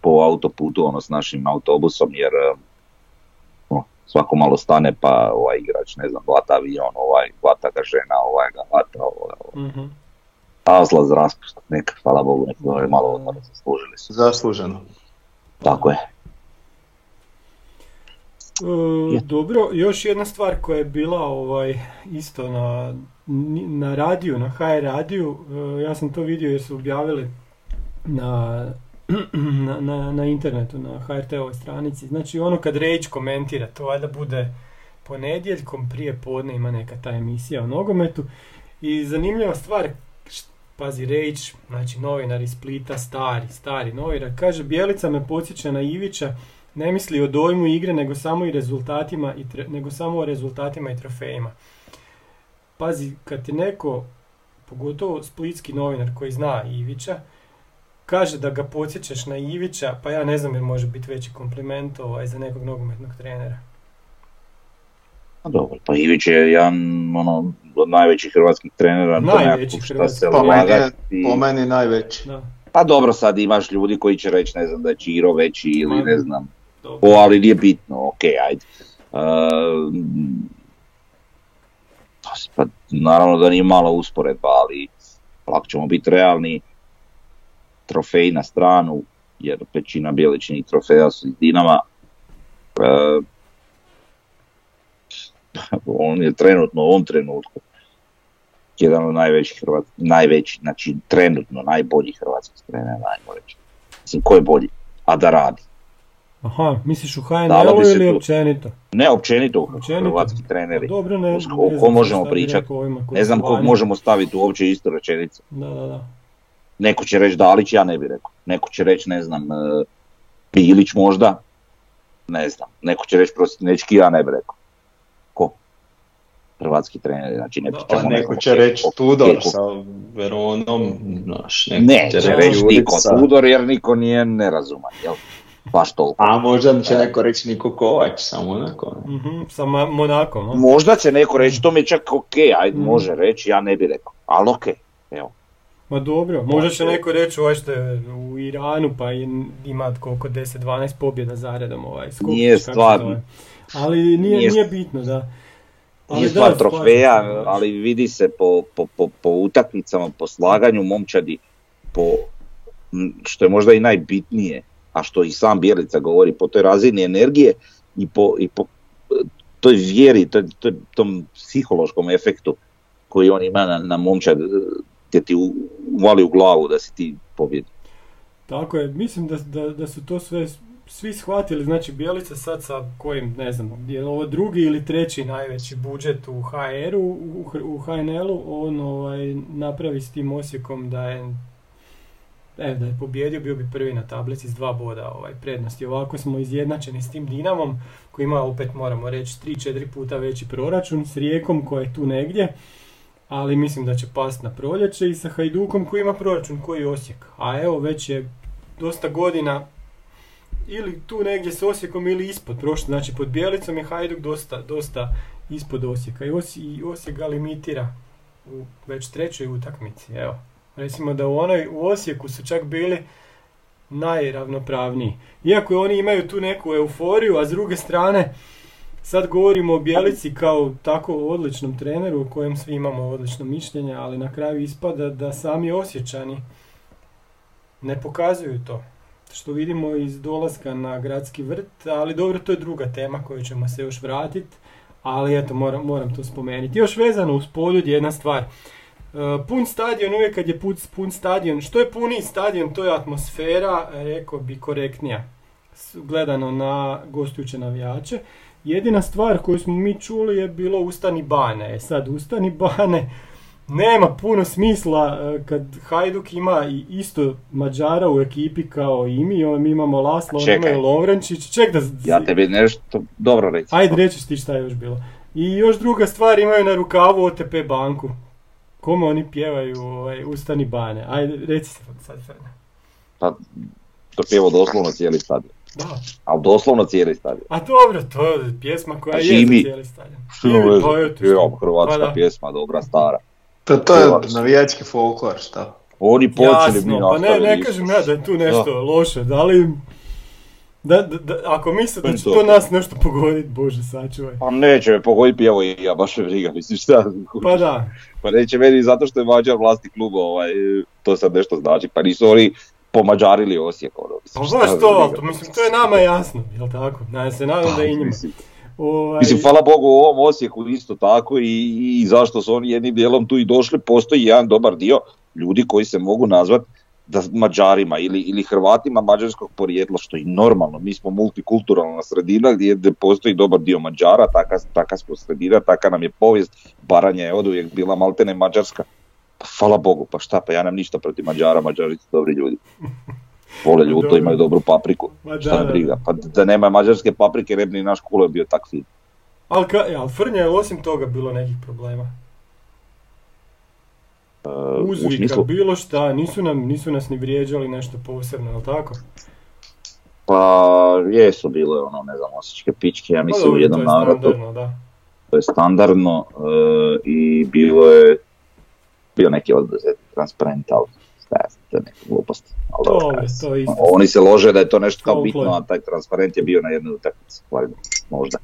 po autoputu, s našim autobusom, jer svako malo stane pa igrač, ne znam, hvata avion, hvata ga žena, ga hvata, Azlaz raspust, neka, hvala Bogu, neko je malo odmora, zaslužili su. Zasluženo. Tako je. Dobro, još jedna stvar koja je bila isto na radiju, na HR radiju, ja sam to vidio jer su objavili na internetu, na HRT-ovoj stranici. Znači ono kad Rejić komentira, to valjda bude ponedjeljkom prije podne, ima neka ta emisija o nogometu. I zanimljiva stvar, pazi, Rejić, znači novinar iz Splita, stari novinar, kaže: Bijelica me podsjeća na Ivića, ne misli o dojmu igre nego samo o rezultatima i trofejima. Pazi, kad ti neko, pogotovo splitski novinar koji zna Ivića, kaže da ga podsjećaš na Ivića, pa ja ne znam jer može biti veći kompliment za nekog nogometnog trenera. A dobro, pa Ivić je jedan od najvećih hrvatskih trenera. Najveći hrvatski, po meni najveći. Da. Pa dobro, sad imaš ljudi koji će reći, ne znam, da je Čiro veći ili ne znam, ali nije bitno, okej, ajde. Pa, naravno da nije mala usporedba, ali lako ćemo biti realni, trofeji na stranu, jer većina bijeličnih trofeja su iz Dinama. On je trenutno, u ovom trenutku, jedan od najvećih, znači trenutno najbolji hrvatski trener, najmo reći. Mislim, ko je bolji? A da radi. Aha, misliš u HNL-u ili općenito? Ne, općenito. Hrvatski treneri. Dobro, ne znam ko možemo pričati. Ne znam kog možemo staviti u opće istu rečenicu. Da. Neko će reći Dalić, ja ne bih rekao. Neko će reći, ne znam, Bilić možda. Ne znam. Neko će reći Prostinečki, ja ne bih rekao. Ko? Hrvatski trener, znači ne pričamo. Neko će reći Tudor sa Veronom. Ne, će reći niko Tudor jer niko nije nerazuman, jel? Baš toliko. A možda će neko reći Niko Kovač, samo onako. Sa Monakom. No? Možda će neko reći, to mi je čak ajde, može reći, ja ne bih rekao. Ali evo. Ma dobro, možda će neko reći što je u Iranu pa ima koliko 10-12 pobjeda zaredom. Skupič, nije stvar. Ali nije bitno, da. Ali nije stvar trofeja, ali vidi se po utakmicama, po slaganju momčadi, što je možda i najbitnije, a što i sam Bijelica govori, po toj razini energije i po toj vjeri, tom psihološkom efektu koji on ima na momčad, gdje ti uvali u glavu da si ti pobjedi. Tako je, mislim da su to sve svi shvatili, znači Bijelica sad sa kojim, ne znam, je li ovo drugi ili treći najveći budžet u HR-u, u HNL-u, on napravi s tim Osijekom da je pobjedio, bio bi prvi na tablici s 2 boda prednosti. Ovako smo izjednačeni s tim Dinamom koji ima, opet moramo reći, 3-4 puta veći proračun, s Rijekom koja je tu negdje, ali mislim da će past na proljeće, i sa Hajdukom koji ima proračun koji je Osijek. A evo, već je dosta godina ili tu negdje s Osijekom ili ispod prošle, znači pod Bijelicom je Hajduk dosta ispod Osijeka i Osijek ga limitira u već trećoj utakmici. Evo, recimo da u Osijeku su čak bili najravnopravniji. Iako oni imaju tu neku euforiju, a s druge strane sad govorimo o Bijelici kao tako odličnom treneru o kojem svi imamo odlično mišljenje, ali na kraju ispada da sami Osječani ne pokazuju to. Što vidimo iz dolaska na Gradski vrt, ali dobro, to je druga tema koju ćemo se još vratiti, ali eto, moram to spomenuti. Još vezano uz Poljud jedna stvar. Pun stadion, uvijek kad je pun stadion, što je puniji stadion, to je atmosfera, rekao bi, korektnija, gledano na gostujuće navijače. Jedina stvar koju smo mi čuli je bilo Ustani bane. Sad, Ustani bane nema puno smisla kad Hajduk ima isto Mađara u ekipi kao i mi imamo Laslo, on imaju Lovrenčić. Ja tebi nešto dobro reći. Ajde, rećiš ti šta je još bilo. I još druga stvar, imaju na rukavu OTP banku. Kome oni pjevaju Ustani bane? Ajde, reci se sad. Pa, to pjevo doslovno cijeli stadion. Da. Ali doslovno cijeli stadion. A dobro, to je pjesma koja je za cijeli stadion. Žimi, hrvatska pjesma, dobra, stara. To je navijački folklor, šta? Oni počeli. Jasno, pa ne kažem ja da je tu nešto loše, ali ako misle da će to nas nešto pogoditi, bože sačuvaj. Pa neće me pogoditi, evo i ja baš me briga, misliš šta? Pa da. Pa neće meni zato što je Mađar vlasti kluba, to sad nešto znači, pa nisu oni pomađarili Osijek. Pa znaš to, mislim, to je nama jasno, jel tako? Ja se nadam da i njima. Mislim, hvala Bogu u ovom Osijeku isto tako i zašto su oni jednim dijelom tu i došli, postoji jedan dobar dio ljudi koji se mogu nazvati da Mađarima ili Hrvatima mađarskog porijetla, što je normalno. Mi smo multikulturalna sredina gdje postoji dobar dio Mađara, taka smo sredina, taka nam je povijest. Baranja je od uvijek bila maltene mađarska. Pa hvala Bogu, pa šta, pa ja nam ništa protiv Mađara, Mađari su dobri ljudi. Vole ljuto, imaju dobru papriku, šta ne briga, pa da nema mađarske paprike ne bi ni naš kulo bio tak fin. Ali Frnja je osim toga bilo nekih problema? Uzvika, bilo šta, nisu nas ni vrijeđali nešto posebno, je li tako? Pa jesu bile ne znam, osječke pičke, ja mislim u jednom navratu. To je standardno i bio neki odbrzet, transparent out. Da, neke gluposti. Oni se lože da je to nešto kao bitno, a taj transparent je bio na jednoj utakmici, možda.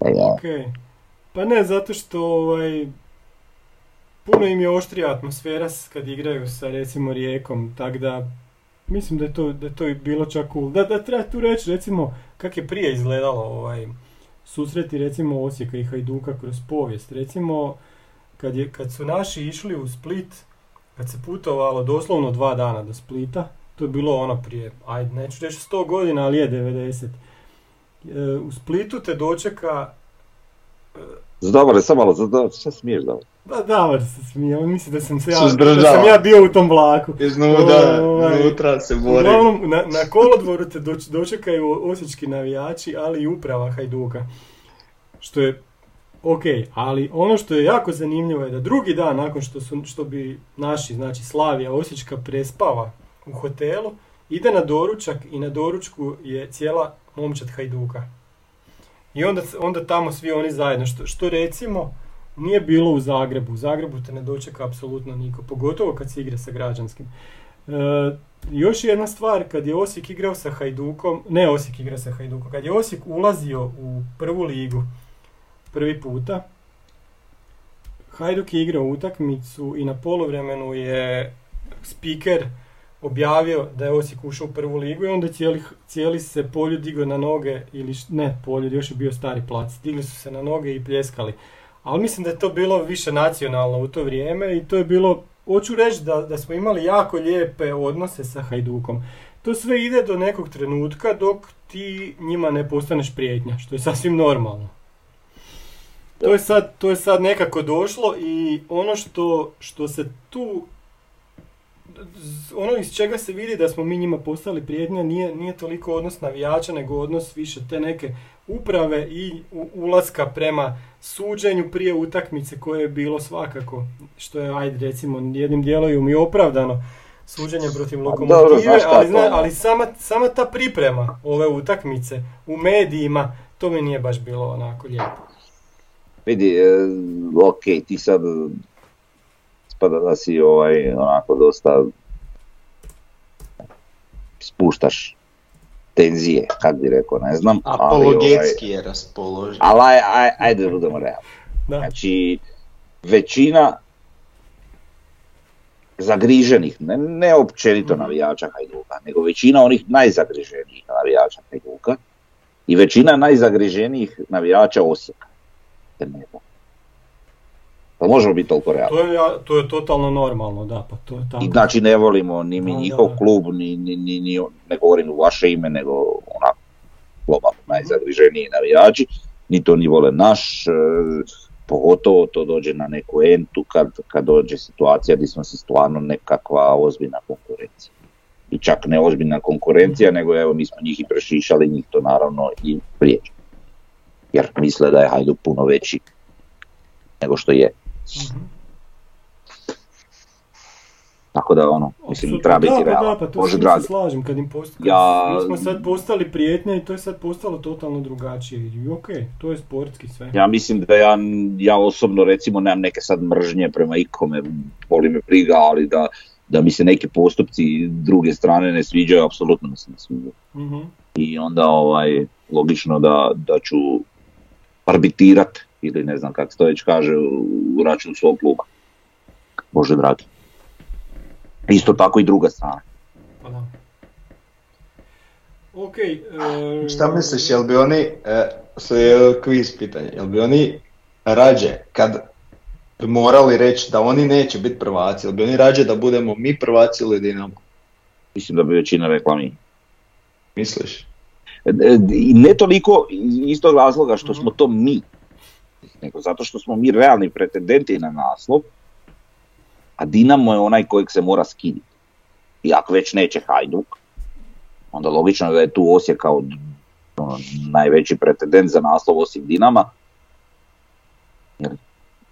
Okay. Pa ne, zato što puno im je oštrija atmosfera kad igraju sa, recimo, Rijekom, tako da mislim da je to i bilo čak cool. Da treba tu reći, recimo, kako je prije izgledalo susreti, recimo, Osijeka i Hajduka kroz povijest. Recimo, kad su naši išli u Split, kad se putovalo doslovno 2 dana do Splita, to je bilo ono prije, ajde, neću reći 100 godina, ali je 90. U Splitu te dočeka... Zdavare, sam malo, šta smiješ Davare? Da, Davare se smije, mislim da sam ja bio u tom vlaku. Iznutra se bori. Uglavnom, na kolodvoru te dočekaju osječki navijači, ali i uprava Hajduka. Što je... Ok, ali ono što je jako zanimljivo je da drugi dan nakon što bi naši, znači Slavija Osječka, prespava u hotelu, ide na doručak i na doručku je cijela momčad Hajduka. I onda tamo svi oni zajedno, što recimo nije bilo u Zagrebu. U Zagrebu te ne dočeka apsolutno niko, pogotovo kad se igra sa građanskim. Još jedna stvar, kad je Osijek ulazio u prvu ligu, prvi puta, Hajduk je igrao utakmicu i na poluvremenu je spiker objavio da je Osijek ušao u prvu ligu i onda cijeli se Poljud digao na noge, Poljud još je bio stari plac, digli su se na noge i pljeskali. Ali mislim da je to bilo više nacionalno u to vrijeme i to je bilo, hoću reći da smo imali jako lijepe odnose sa Hajdukom. To sve ide do nekog trenutka dok ti njima ne postaneš prijetnja, što je sasvim normalno. To je sad nekako došlo i ono što se tu, ono iz čega se vidi da smo mi njima postali prijetnja nije toliko odnos navijača, nego odnos više te neke uprave i ulaska prema suđenju prije utakmice koje je bilo svakako, što je, ajde recimo, jednim dijelom i opravdano, suđenje protiv Lokomotive, ali sama ta priprema ove utakmice u medijima, to mi nije baš bilo onako lijepo. Vidi, ok, ti sad spada da si onako dosta spuštaš tenzije, kak bi rekao, ne znam. Apologetski je raspoložen. Ali ajde da budemo realni. Znači, većina zagriženih, ne općenito navijača Hajduka, nego većina onih najzagriženijih navijača Hajduka i većina najzagriženijih navijača Osijeka. Pa možemo biti toliko realni. To je totalno normalno, da, pa to je tako. I znači ne volimo ni mi njihov klub, ni ne govorim u vaše ime, nego onako globalno najzagriženiji navijači, ni to ni vole naš. Pogotovo to dođe na neku entu kad dođe situacija gdje smo se stvarno nekakva ozbiljna konkurencija. I čak ne ozbiljna konkurencija, nego evo mi smo njih i prešišali, njih to naravno i prijeđe. Jer misle da je Hajduk puno veći nego što je. Mm-hmm. Tako da mislim, treba biti realno. Da, pa to se slažem, mi smo sad postali prijetnje i to je sad postalo totalno drugačije. I okej, to je sportski sve. Ja mislim da ja osobno recimo nemam neke sad mržnje prema ikome, boli me briga, ali da mi se neki postupci druge strane ne sviđaju, apsolutno mi se ne sviđaju. Mm-hmm. I onda logično da ću arbitirat, ili ne znam kako se to već kaže, u račun svog kluba. Bože dragi. Isto tako i druga strana. Okay, šta misliš, jel bi oni, je kviz pitanje, jel bi oni rađe kad bi morali reći da oni neće biti prvaci, jel bi oni rađe da budemo mi prvaci ili Dinamo? Mislim da bi većina rekla mi. Misliš? Ne toliko iz tog razloga što smo to mi, nego zato što smo mi realni pretendenti na naslov, a Dinamo je onaj kojeg se mora skinuti. I ako već neće Hajduk, onda logično da je tu Osijek kao najveći pretendent za naslov osim Dinama. Jer,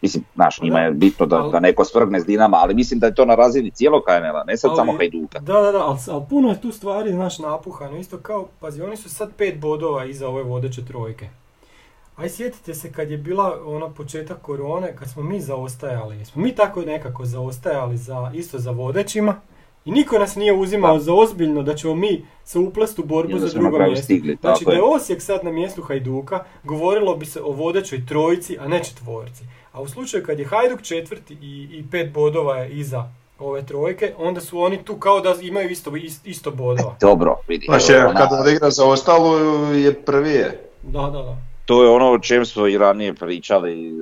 mislim, njima je bitno da neko svrgne s Dinama, ali mislim da je to na razini cijelog HNL-a, ne sad samo Hajduka. Da, ali puno je tu stvari, napuhano. Isto kao, pazi, oni su sad 5 bodova iza ove vodeće trojke. Aj sjetite se kad je bila početak korone, kad smo mi zaostajali, smo mi tako nekako zaostajali isto za vodećima i niko nas nije uzimao za ozbiljno da ćemo mi se uplast u borbu za drugo mjesto. Znači da je Osijek sad na mjestu Hajduka, govorilo bi se o vodećoj trojici, a ne četvorci. A u slučaju kad je Hajduk četvrti i 5 bodova je iza ove trojke, onda su oni tu kao da imaju isto bodova. Dobro, vidi. Znači kad odigra za ostalo je prvije. Da. To je ono o čem smo i ranije pričali,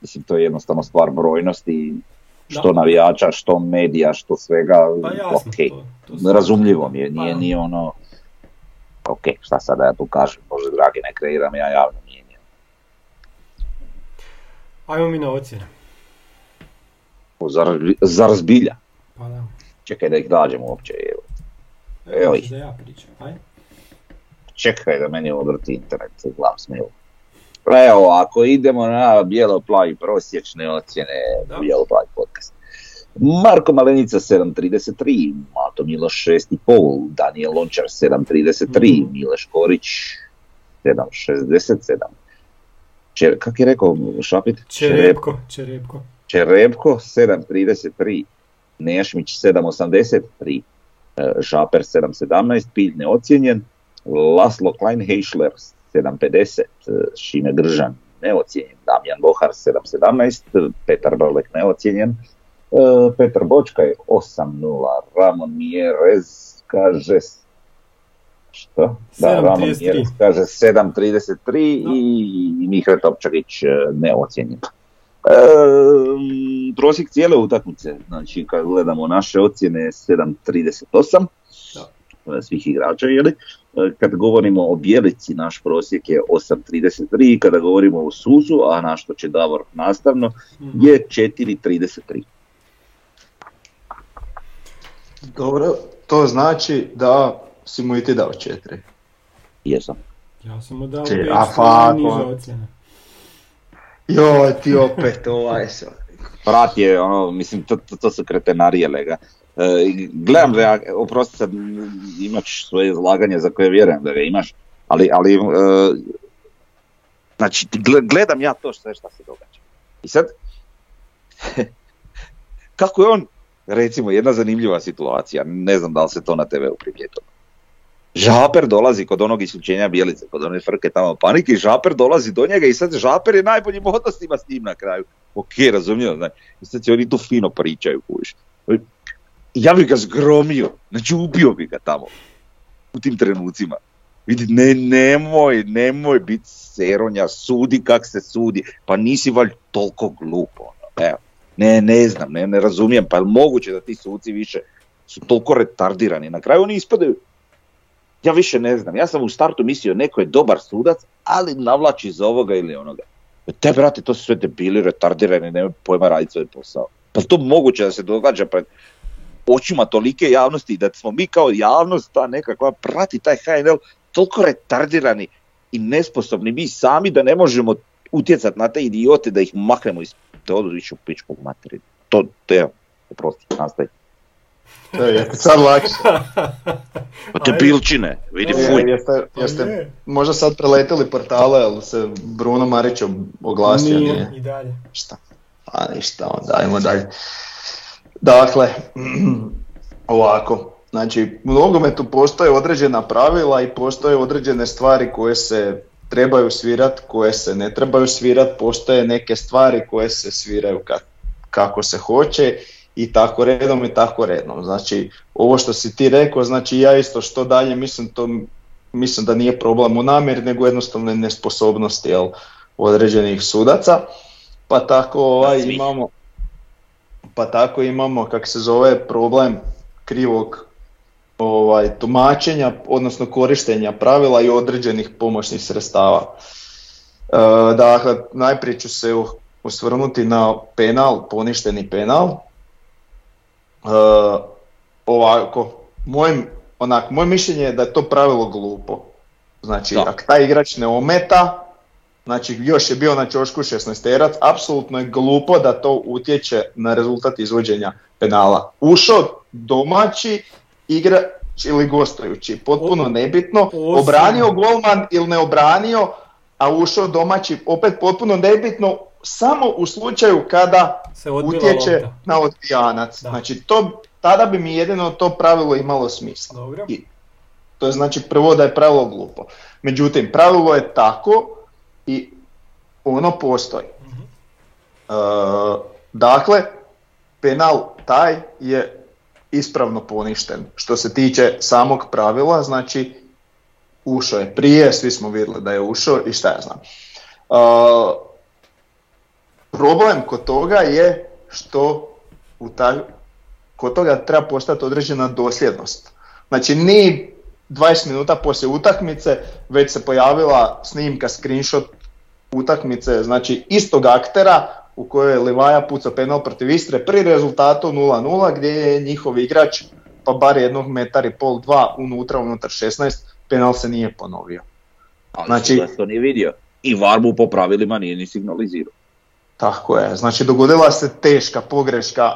mislim to je jednostavno stvar brojnosti, što navijača, što medija, što svega, pa jasno, ok, to razumljivo mi je, nije ono, ok, šta sada ja tu kažem, bože dragi, ne kreiram ja javno mijenje. Ajmo mi na ocjene. Zar zbilja? Pa da. Čekaj da ih dađem uopće, evo ih. Da ja pričam, ajde. Čekaj da meni odvrti internet, glav smiju. Evo, ako idemo na bijelo-plavi prosječne ocjene, bijelo-plavi podcast. Marko Malenica 7.33, Mato Miloš 6.5, Daniel Lončar 7.33, Mile Škorić 7.67. Kak je rekao Šapit? Čeberko 7.33, Nešmić 7.83, Žaper 7.17, Pilj neocijenjen. Laslo Kleinheisler 7.50, Šime Gržan neocijenjen, Damjan Bohar 7.17, Petar Brlek neocijenjen, Petar Bočka je 8.0, Ramon Miérez kaže 7.33 i Mihre Topčagić neocijenjen. prosjek cijele utakmice, znači kad gledamo naše ocjene 7.38 svih igrača, jeli? Kad govorimo o Bijelici, naš prosjek je 8.33, kada govorimo o Suzu, a na što će Davor nastavno, je 4.33. Dobro, to znači da si mu i ti dao 4. Jesam. Ja sam mu dao 5 niža ocjena. Joj, ti opet ovaj se... Brat je, ono, mislim, to su kretenarije lega. Gledam da ja, oprosti sad, imaš svoje izlaganje za koje vjerujem da ga imaš, ali znači, gledam ja to sve što se događa. I sad, kako je on, recimo, jedna zanimljiva situacija, ne znam da li se to na TV-u primijetilo. Žaper dolazi kod onog isključenja Bijelice, kod one frke tamo panike, i Žaper dolazi do njega i sad Žaper je najboljim odnosima s njim na kraju. Ok, razumljivo, znači, i sad se oni tu fino pričaju, kuš. Ja bih ga zgromio, znači ubio bih ga tamo, u tim trenucima. Vidi, nemoj biti seronja, sudi kak se sudi, pa nisi valj toliko glupo. Evo, ne znam, ne razumijem, pa je moguće da ti suci više su toliko retardirani, na kraju oni ispadaju. Ja više ne znam, ja sam u startu mislio neko je dobar sudac, ali navlači iz ovoga ili onoga. Te brate, to su sve debili, retardirani, nema pojma raditi svoj posao. Pa to moguće da se događa pred očima tolike javnosti, da smo mi kao javnost, ta neka koja prati taj HNL, toliko retardirani i nesposobni mi sami da ne možemo utjecati na te idiote da ih maknemo iz teodoričnog pičkog materina. To je, prosti, nastaje. Je sad lakše. Pa te bilčine, vidi fuj. Jeste možda sad preleteli portale, ali se Bruno Marić oglasio. Nije, i dalje. Šta? A ništa, onda ajmo dalje. Dakle, ovako, znači u nogometu postoje određena pravila i postoje određene stvari koje se trebaju svirati, koje se ne trebaju svirati, postoje neke stvari koje se sviraju kako se hoće. I tako redom. Znači, ovo što si ti rekao, znači ja isto što dalje mislim da nije problem u namjeri, nego jednostavno nesposobnosti određenih sudaca. Pa tako imamo problem krivog tumačenja, odnosno korištenja pravila i određenih pomoćnih sredstava. Dakle, najprije ću se osvrnuti na penal, poništeni penal. Ovako, moje mišljenje je da je to pravilo glupo. Znači, ako taj igrač ne ometa, znači još je bio na ćošku 16-terac, apsolutno je glupo da to utječe na rezultat izvođenja penala. Ušao domaći igrač ili gostujući, potpuno nebitno, obranio golman ili ne obranio, a ušao domaći, opet potpuno nebitno, samo u slučaju kada utječe lopta na odbijanac. Da. Znači, tada bi mi jedino to pravilo imalo smisla. Dobro. To je znači prvo da je pravilo glupo. Međutim, pravilo je tako i ono postoji. Mm-hmm. Dakle, penal taj je ispravno poništen. Što se tiče samog pravila, znači ušao je prije, svi smo vidjeli da je ušao i šta ja znam. Problem kod toga je što kod toga treba postati određena dosljednost. Znači ni 20 minuta poslije utakmice već se pojavila snimka, screenshot utakmice, znači istog aktera u kojoj je Livaja pucao penal protiv Istre pri rezultatu 0-0 gdje je njihov igrač pa bar 1.5 metara, 2 unutar 16, penal se nije ponovio. Znači, ali to nije vidio i VAR mu po pravilima nije ni signalizirao. Tako je, znači dogodila se teška pogreška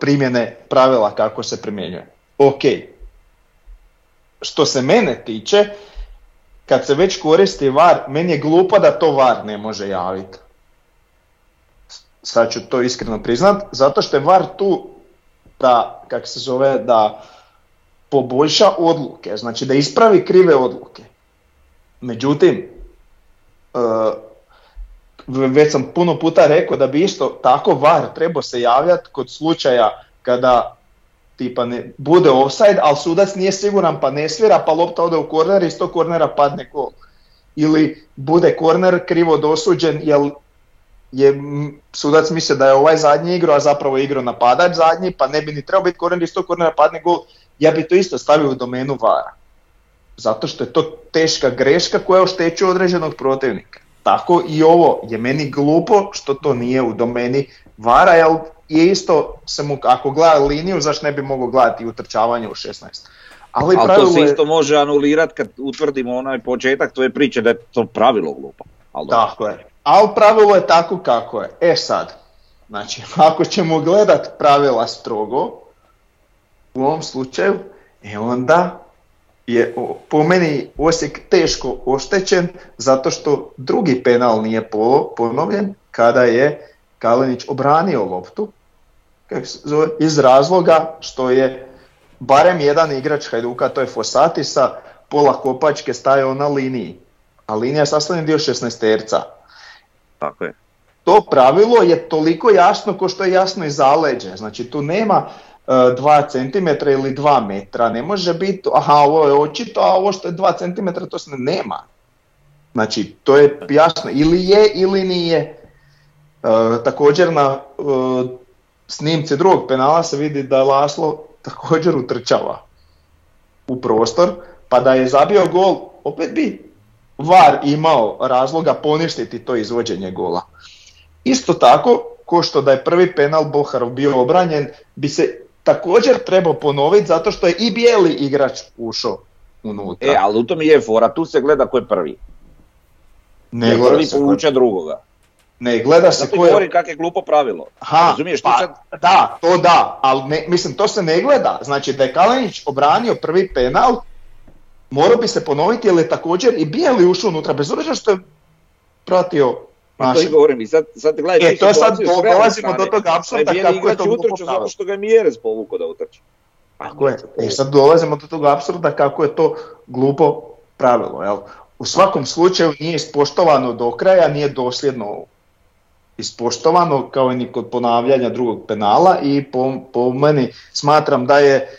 primjene pravila kako se primjenjuje. Ok, što se mene tiče, kad se već koristi VAR, meni je glupo da to VAR ne može javiti. Sad ću to iskreno priznat, zato što je VAR tu da poboljša odluke, znači da ispravi krive odluke. Međutim, već sam puno puta rekao da bi isto tako VAR trebao se javljati kod slučaja kada tipa ne bude ofsajd, ali sudac nije siguran pa ne svira, pa lopta ode u korner i iz tog kornera padne gol. Ili bude korner krivo dosuđen jer je sudac mislio da je ovaj zadnji igro, a zapravo je igro napadač zadnji, pa ne bi ni trebao biti korner, iz tog kornera padne gol. Ja bi to isto stavio u domenu VAR-a. Zato što je to teška greška koja oštećuje određenog protivnika. Tako i ovo je meni glupo što to nije u domeni VAR-a, jer je isto, ako gleda liniju, zašto ne bi mogao gledati utrčavanje u 16. Ali to se isto može anulirati kad utvrdimo onaj početak tvoje priče da je to pravilo glupo. Tako je. Ali pravilo je tako kako je. E sad, znači, ako ćemo gledati pravila strogo, u ovom slučaju, onda je po meni Osijek teško oštećen zato što drugi penal nije ponovljen kada je Kalenić obranio loptu iz razloga što je barem jedan igrač Hajduka, to je Fossati, sa pola kopačke stajao na liniji, a linija je sastavni dio 16-terca. Tako je. To pravilo je toliko jasno kao što je jasno i zaleđe, znači tu nema 2 cm ili 2 metra, ne može biti, aha, ovo je očito, a ovo što je 2 cm to se nema. Znači, to je jasno, ili je ili nije. Također na snimci drugog penala se vidi da Laslo također utrčava u prostor, pa da je zabio gol, opet bi VAR imao razloga poništiti to izvođenje gola. Isto tako, ko što da je prvi penal Boharov bio obranjen, bi se također trebao ponoviti zato što je i bijeli igrač ušao unutra. Ali u tom je fora, tu se gleda ko je prvi. Ne gleda prvi se povuče drugoga. Ne gleda se ko je... Zato je kako je glupo pravilo. Razumiješ ti sad? Da, to da, ali mislim to se ne gleda. Znači da je Kalenić obranio prvi penal, morao bi se ponoviti jer je također i bijeli ušao unutra, bez obzira što je pratio... To i govorim i sad gledaj... To je sad, dolazimo do toga apsurda kako je to glupo pravilo. Zato što ga je Miérez povukao da utrči. Tako je, sad dolazimo do toga apsurda kako je to glupo pravilo. Jel? U svakom slučaju nije ispoštovano do kraja, nije dosljedno ispoštovano kao i kod ponavljanja drugog penala i po meni smatram da je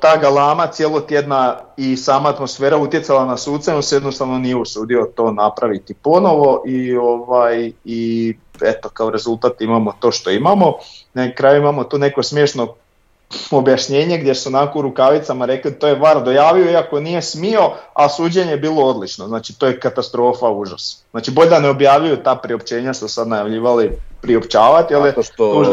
ta galama cijelotjedna i sama atmosfera utjecala na suce, on se jednostavno nije usudio to napraviti ponovo i eto kao rezultat imamo to što imamo. Na kraju imamo tu neko smiješno objašnjenje gdje su onako u rukavicama rekli to je VAR dojavio iako nije smio, a suđenje je bilo odlično. Znači to je katastrofa, užas. Znači bolje da ne objavljuju ta priopćenja što sad najavljivali priopćavati, ali što...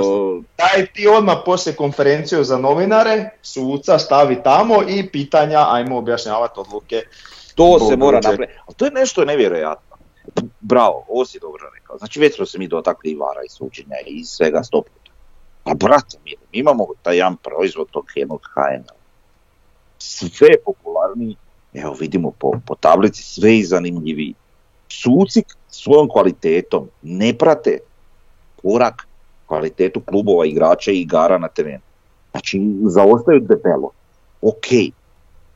Daj ti odmah poslije konferenciju za novinare, suca stavi tamo i pitanja, ajmo objašnjavati odluke. To se mora napraviti, ali to je nešto nevjerojatno. Bravo, ovo si dobro rekao. Znači već smo se mi dotakli i VAR-a i suđenja i svega 100%. Pa brate, mi imamo taj jedan proizvod tog jednog HNL. Sve popularniji, evo vidimo po tablici, sve i zanimljiviji. Suci svojom kvalitetom ne prate korak kvalitetu klubova, igrača i igara na terenu. Znači, zaostaju debelo. Ok,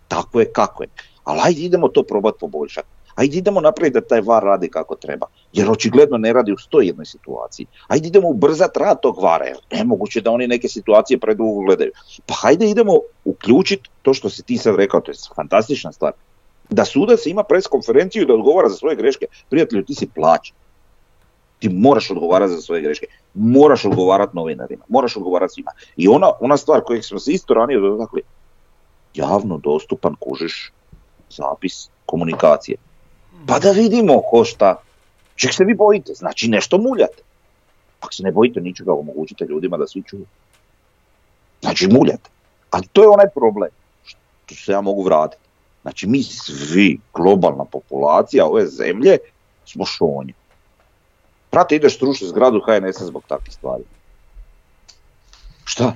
tako je kako je. Ali ajde idemo to probati poboljšati. Ajde idemo napraviti da taj VAR radi kako treba, jer očigledno ne radi u 101 situaciji. Ajde idemo ubrzati rad tog VAR-a, jer nemoguće da oni neke situacije predugo gledaju. Pa hajde idemo uključiti to što si ti sad rekao, to je fantastična stvar. Da sudac ima pres konferenciju i da odgovara za svoje greške. Prijatelju, ti si plaćen. Ti moraš odgovarati za svoje greške, moraš odgovarati novinarima, moraš odgovarati svima. I ona stvar koju smo se isto ranije dotakli, javno dostupan, kužiš, zapis, komunikacije. Pa da vidimo ko šta. Ček se vi bojite, znači nešto muljate. Ako se ne bojite ničega, omogućite ljudima da svi čuju. Znači muljate. Ali to je onaj problem što se ja mogu vratiti. Znači mi svi, globalna populacija ove zemlje, smo šonje. Prate, ideš trušiti zgradu HNS-a zbog takvih stvari. Šta?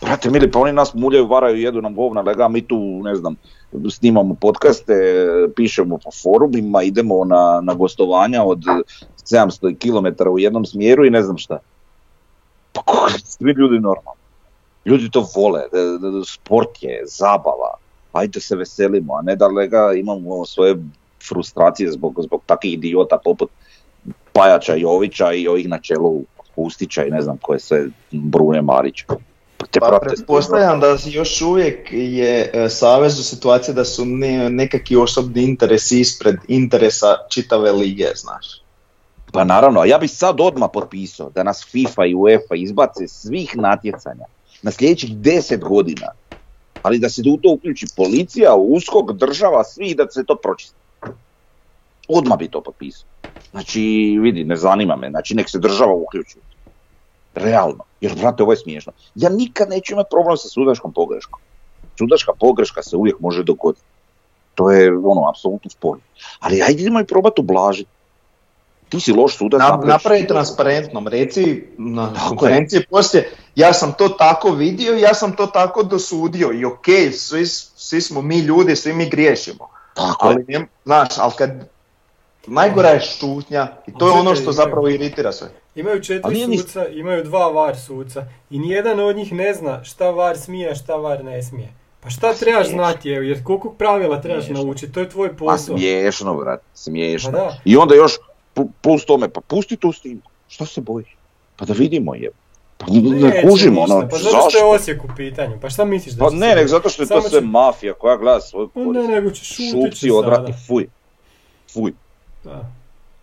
Brate mili, pa oni nas muljaju, varaju, jedu nam govna, lega, mi tu, ne znam, snimamo podcaste, pišemo po forumima, idemo na gostovanja od 700 km u jednom smjeru i ne znam šta. Pa svi ljudi normalni. Ljudi to vole, sport je, zabava, ajde se veselimo, a ne da lega imamo svoje frustracije zbog takvih idiota poput Pajača Jovića i ovih na čelu Kustića i ne znam koje sve, Brune Marića. te proteste. Pretpostavljam da još uvijek je savezu situacija da su nekakvi osobni interesi ispred interesa čitave lige, znaš. Pa naravno, ja bih sad odmah potpisao da nas FIFA i UEFA izbace svih natjecanja na sljedećih 10 godina, ali da se u to uključi policija, USKOK, država, svi, da se to pročisti. Odmah bi to potpisao. Znači, vidi, ne zanima me, znači nek se država uključi. Realno, jer brate, ovo je smiješno. Ja nikad neću imati problem sa sudačkom pogreškom. Sudačka pogreška se uvijek može dogoditi. To je ono, apsolutno sporno. Ali ajde imaj probati ublažiti. Ti si loš sudac. Napravi transparentnom, reci na konferenciji poslije, ja sam to tako vidio, ja sam to tako dosudio i okej, svi smo mi ljudi, svi mi griješimo. Tako ali, je. Znaš, ali kad najgora je šutnja i to je ono što zapravo iritira sve. Imaju 4 suca, imaju 2 VAR suca i nijedan od njih ne zna šta VAR smije, a šta VAR ne smije. Pa šta trebaš znati, jer koliko pravila trebaš naučiti, to je tvoj posao. Pa smiješno, brat, smiješno. Pa i onda još plus tome, pa pusti tu snimku, šta se bojiš? Pa da vidimo je. Pa ne kužimo ono. Pa zato što je Osijek u pitanju, pa šta misliš da će se... Pa ne, nek zato što je to sve mafija koja gleda svoju korist. Ne, nego će šupci odvratiti, fuj. Da.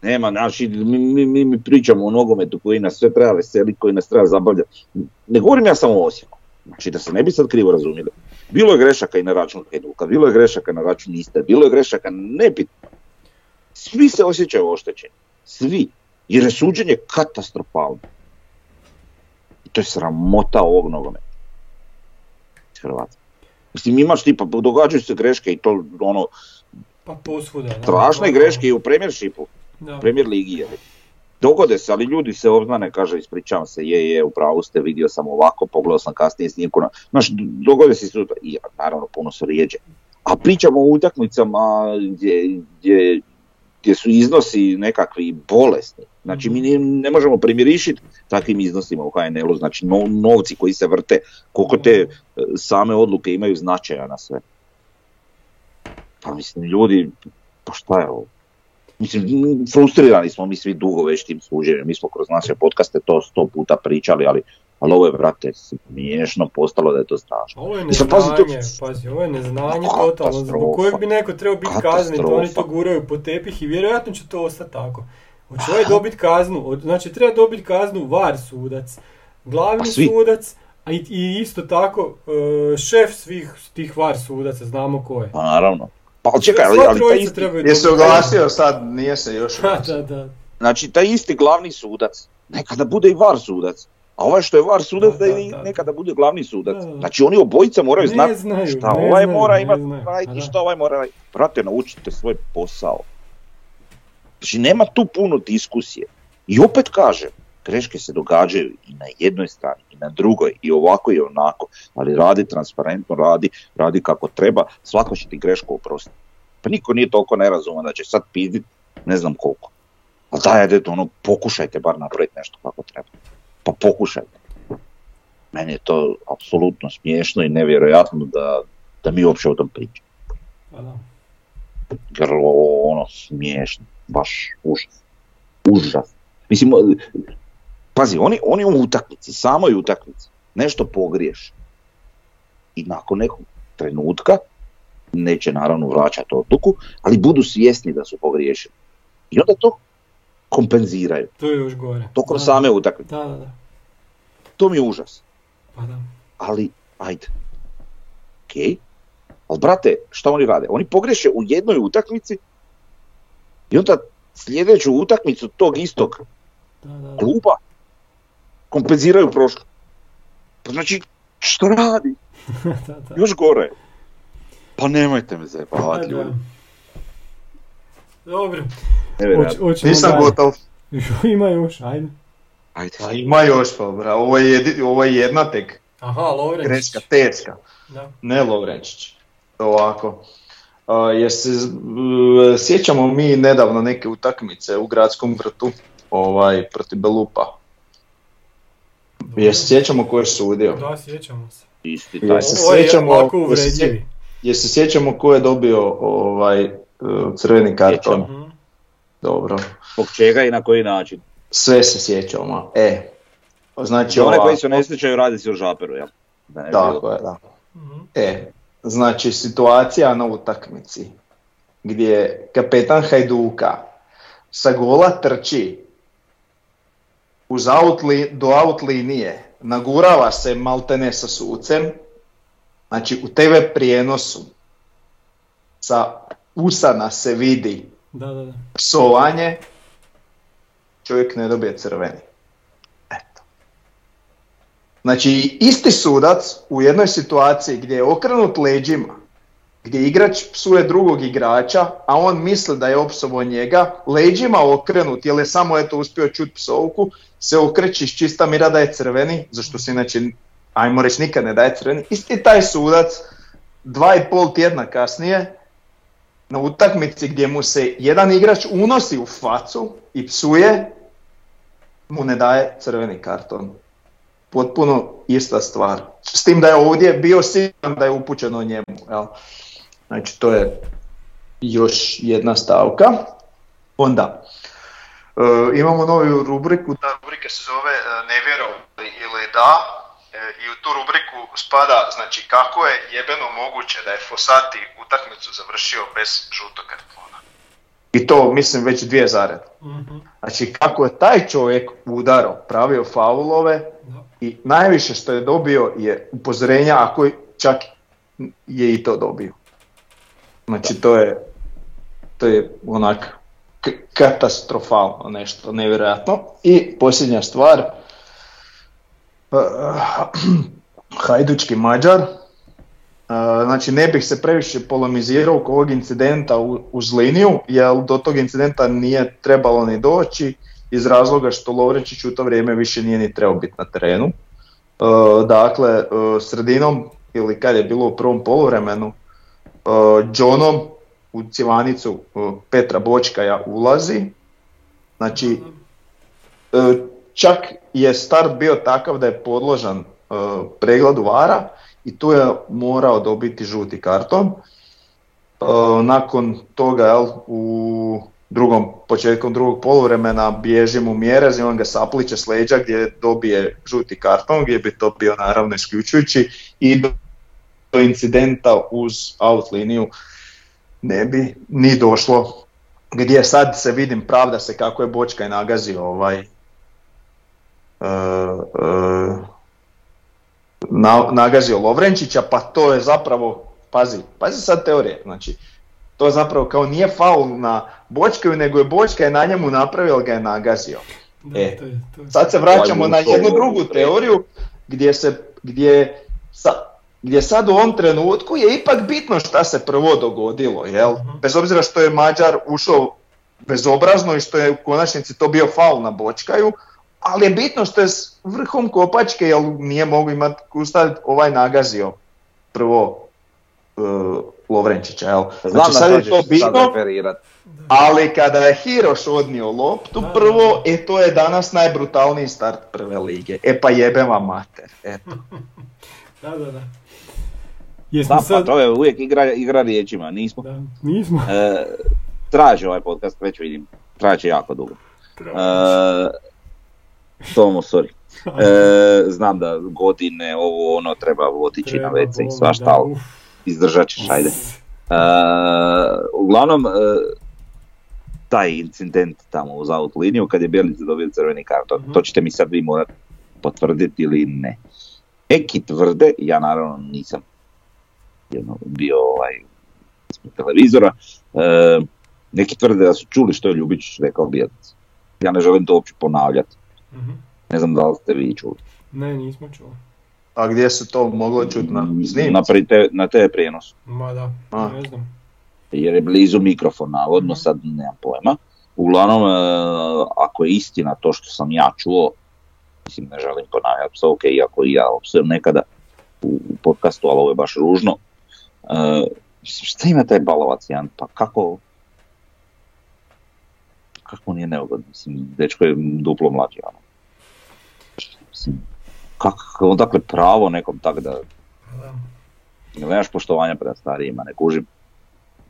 Nema, naši, mi pričamo o nogometu koji nas sve treba veseli, koji nas treba zabavljati. Ne govorim ja samo o Osijeku, znači da se ne bi sad krivo razumjeli. Bilo je grešaka i na račun Hajduka, bilo je grešaka na račun Iste, bilo je grešaka nebitno. Svi se osjećaju oštećeni, svi, jer je suđenje katastrofalno. I to je sramota ovog nogometa. Hrvatska. Mislim, imaš tipa, događaju se greške i to ono... Pa posvuda. Strašne greške i u Premiershipu, Premier ligi. Dogode se, ali ljudi se obznane, kaže, ispričavam se, je, u pravu ste, vidio sam ovako, pogledao sam kasnije snimku. Znaš, dogode se sutra, i naravno puno se rijeđe. A pričamo o utakmicama gdje su iznosi nekakvi bolesni. Znači, mi ne možemo primirišiti takvim iznosima u HNL-u, znači novci koji se vrte, koliko te same odluke imaju značaja na sve. Pa mislim, ljudi, pa šta je ovo? Mislim, frustrirani smo mi svi dugo već tim suđenjem, mi smo kroz naše podcaste to 100 puta pričali, ali ovo je, brate, smiješno postalo da je to strašno. Ovo je neznanje, ovo je neznanje totalno, zbog kojeg bi neko trebao biti kaznit, oni to guraju po tepih i vjerojatno će to ostati tako. Hoće ovaj dobiti kaznu, znači treba dobiti kaznu VAR sudac, glavni sudac, a i isto tako šef svih tih VAR sudaca, znamo ko je. Pa naravno. Pa čekaj, ali taj isti... Jesi oglasio sad, nije se još oglasio. Da. Znači, taj isti glavni sudac nekada bude i VAR sudac. A ovaj što je VAR sudac da nekada bude glavni sudac. Da. Znači, oni obojica moraju znati šta ovaj mora imati i šta ovaj mora... Brate, naučite svoj posao. Znači, nema tu puno diskusije. I opet kažem, greške se događaju i na jednoj strani, i na drugoj, i ovako i onako, ali radi transparentno, radi kako treba, svako će ti grešku oprostiti. Pa niko nije toliko nerazuman da će sad pizdit, ne znam koliko. A daj, pokušajte bar napraviti nešto kako treba. Pa pokušajte. Meni je to apsolutno smiješno i nevjerojatno da mi uopće o tom pričamo. Grlo, smiješno, baš užas. Mislim, pazi, oni u utakmici, samoj utakmici, nešto pogriješi i nakon nekog trenutka neće naravno vraćati odluku, ali budu svjesni da su pogriješili. I onda to kompenziraju. To je još gore. To kroz same utakmice. Da. To mi je užas. Pa da. Ali, ajde. Okej. Ali brate, šta oni rade? Oni pogriješe u jednoj utakmici i onda sljedeću utakmicu tog istog kluba kompenziraju prošlo. Pa znači, što radi? Još gore. Pa nemojte me zajebavati, ljudi. Dobro. Nisam gotov. Ima još, ajde. Pa ima još, pa bravo. Ovo je jedna tek. Aha, Lovrenčić. Greška, teška. Ne Lovrenčić. Ovako. Jer se sjećamo mi nedavno neke utakmice u Gradskom vrtu protiv Belupa. Jer se sjećamo ko je sudio. Da, sjećamo se. Isti taj. Jer se sjećamo ko je dobio crveni karton. Sjećamo. Dobro. Zbog čega i na koji način? Sve se sjećamo. Znači, one koji se ne sjećaju radi se o Žaperu, jel? Tako je, da. Mm-hmm. Znači situacija na utakmici gdje kapetan Hajduka sa gola trči uz do out linije, nagurava se maltene sa sucem, znači u TV prijenosu sa usana se vidi da. Psovanje, čovjek ne dobije crveni. Eto. Znači isti sudac u jednoj situaciji gdje je okrenut leđima, gdje igrač psuje drugog igrača, a on misli da je opsovo njega, leđima okrenut, jer je samo eto uspio čuti psovku, se okreći iz čista mira da je crveni, zašto se inače, ajmo reći, nikad ne daje crveni. Isti taj sudac 2,5 tjedna kasnije na utakmici gdje mu se jedan igrač unosi u facu i psuje, mu ne daje crveni karton. Potpuno ista stvar. S tim da je ovdje bio siguran da je upućeno njemu. Jel? Znači to je još jedna stavka. Onda imamo novu rubriku. Ta rubrika se zove ne vjerovali ili da. I u tu rubriku spada, znači, kako je jebeno moguće da je Fossati utakmicu završio bez žutog kartona. I to, mislim, već 2 zareda. Mm-hmm. Znači, kako je taj čovjek udarao, pravio faulove i najviše što je dobio je upozorenja, ako čak je i to dobio. Znači, to je onak katastrofalno nešto, nevjerojatno. I posljednja stvar, hajdučki Mađar, znači ne bih se previše polemizirao oko ovog incidenta uz liniju, jer do tog incidenta nije trebalo ni doći iz razloga što Lovrenčić u to vrijeme više nije ni trebao biti na terenu. Dakle, sredinom ili kad je bilo u prvom poluvremenu, Johnom u cjevanicu Petra Bočkaja ulazi, znači čak je start bio takav da je podložan pregledu VAR-a i tu je morao dobiti žuti karton. Nakon toga u početkom drugog poluvremena bježi mu Miérez i on ga sapliče s leđa gdje dobije žuti karton, gdje bi to bio naravno isključujući i do incidenta uz out liniju ne bi ni došlo. Gdje sad se vidim pravda se kako je Bočka i nagazio nagazio Lovrenčića, pa to je zapravo, pazi sad teorije, znači to je zapravo kao nije faul na Bočkaju, nego je Bočka na njemu napravio, ali ga je nagazio. To je. Sad se vraćamo na jednu drugu teoriju gdje sad u ovom trenutku je ipak bitno šta se prvo dogodilo, jel? Bez obzira što je Mađar ušao bezobrazno i što je u konačnici to bio faul na Bočkaju, ali je bitno što je s vrhom kopačke, jer nije mogu imati kustaviti, nagazio prvo Lovrenčića. Jel? Znači sad je to bitno, ali kada je Hiroš odnio loptu prvo, to je danas najbrutalniji start prve lige. Pa jebe vam mater. Eto. Da. Pa to je uvijek igra riječima, nismo. Da, nismo. Traže ovaj podcast, već vidim, traže jako dugo. Tomo, sorry. Znam da godine, ovo ono, treba otići na WC i svašta, ali izdržat ćeš, ajde. Uglavnom, taj incident tamo uz out liniju, kad je Bijelica dobio crveni karton, to ćete mi sad vi morati potvrditi ili ne. Neki tvrde, ja naravno nisam bio ispred televizora, neki tvrde da su čuli što je Ljubičić rekao Bijelici. Ja ne želim to uopće ponavljati. Mm-hmm. Ne znam da li ste vi čuli. Ne, nismo čuli. A gdje se to moglo čuti na snimci? Na TV prijenosu. Ma da, ne znam. Jer je blizu mikrofona, odmah sad nemam pojma. Uglavnom, ako je istina to što sam ja čuo, mislim ne želim ponavljati psovke, iako i ja opsujem nekada u podcastu, ali ovo je baš ružno. Šta ima taj balavac jedan, pa kako nije neugodno, mislim, dečko je duplo mlađi, ono. Mislim, kako, dakle, pravo nekom tak da nemaš poštovanja prema starijima, ne kužim,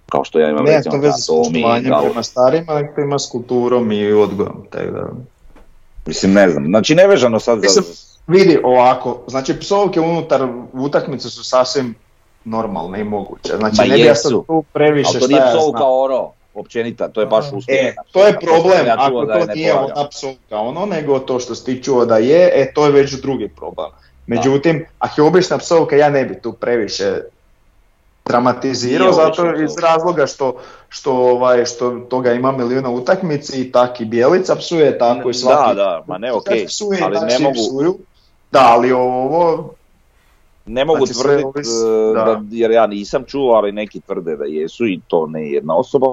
kao što ja imam recimo anatomiju. Ne, to prema starima, ali to ima s kulturom i odgojom, tako da. Mislim, ne znam, znači nevežano sad za Vidi ovako, znači psovke unutar utakmice su sasvim normalne i moguće. Znači ba ne bi ja sad tu previše šta ja znam. Ali to nije psovka ono, općenita, to je baš uspjeh. E, to je problem, ja ako to nije ona psovka ono, nego to što si ti čuo da je, e to je već drugi problem. Međutim, ako je obična psovka, ja ne bi tu previše dramatizirao, zato iz razloga što toga ima milijuna utakmici i tak i Bijelica psuje, tako i svaki psuje, ali ne mogu psuju. Da, ali ovo... Ne mogu znači tvrditi, jer ja nisam čuo, ali neki tvrde da jesu i to ne jedna osoba.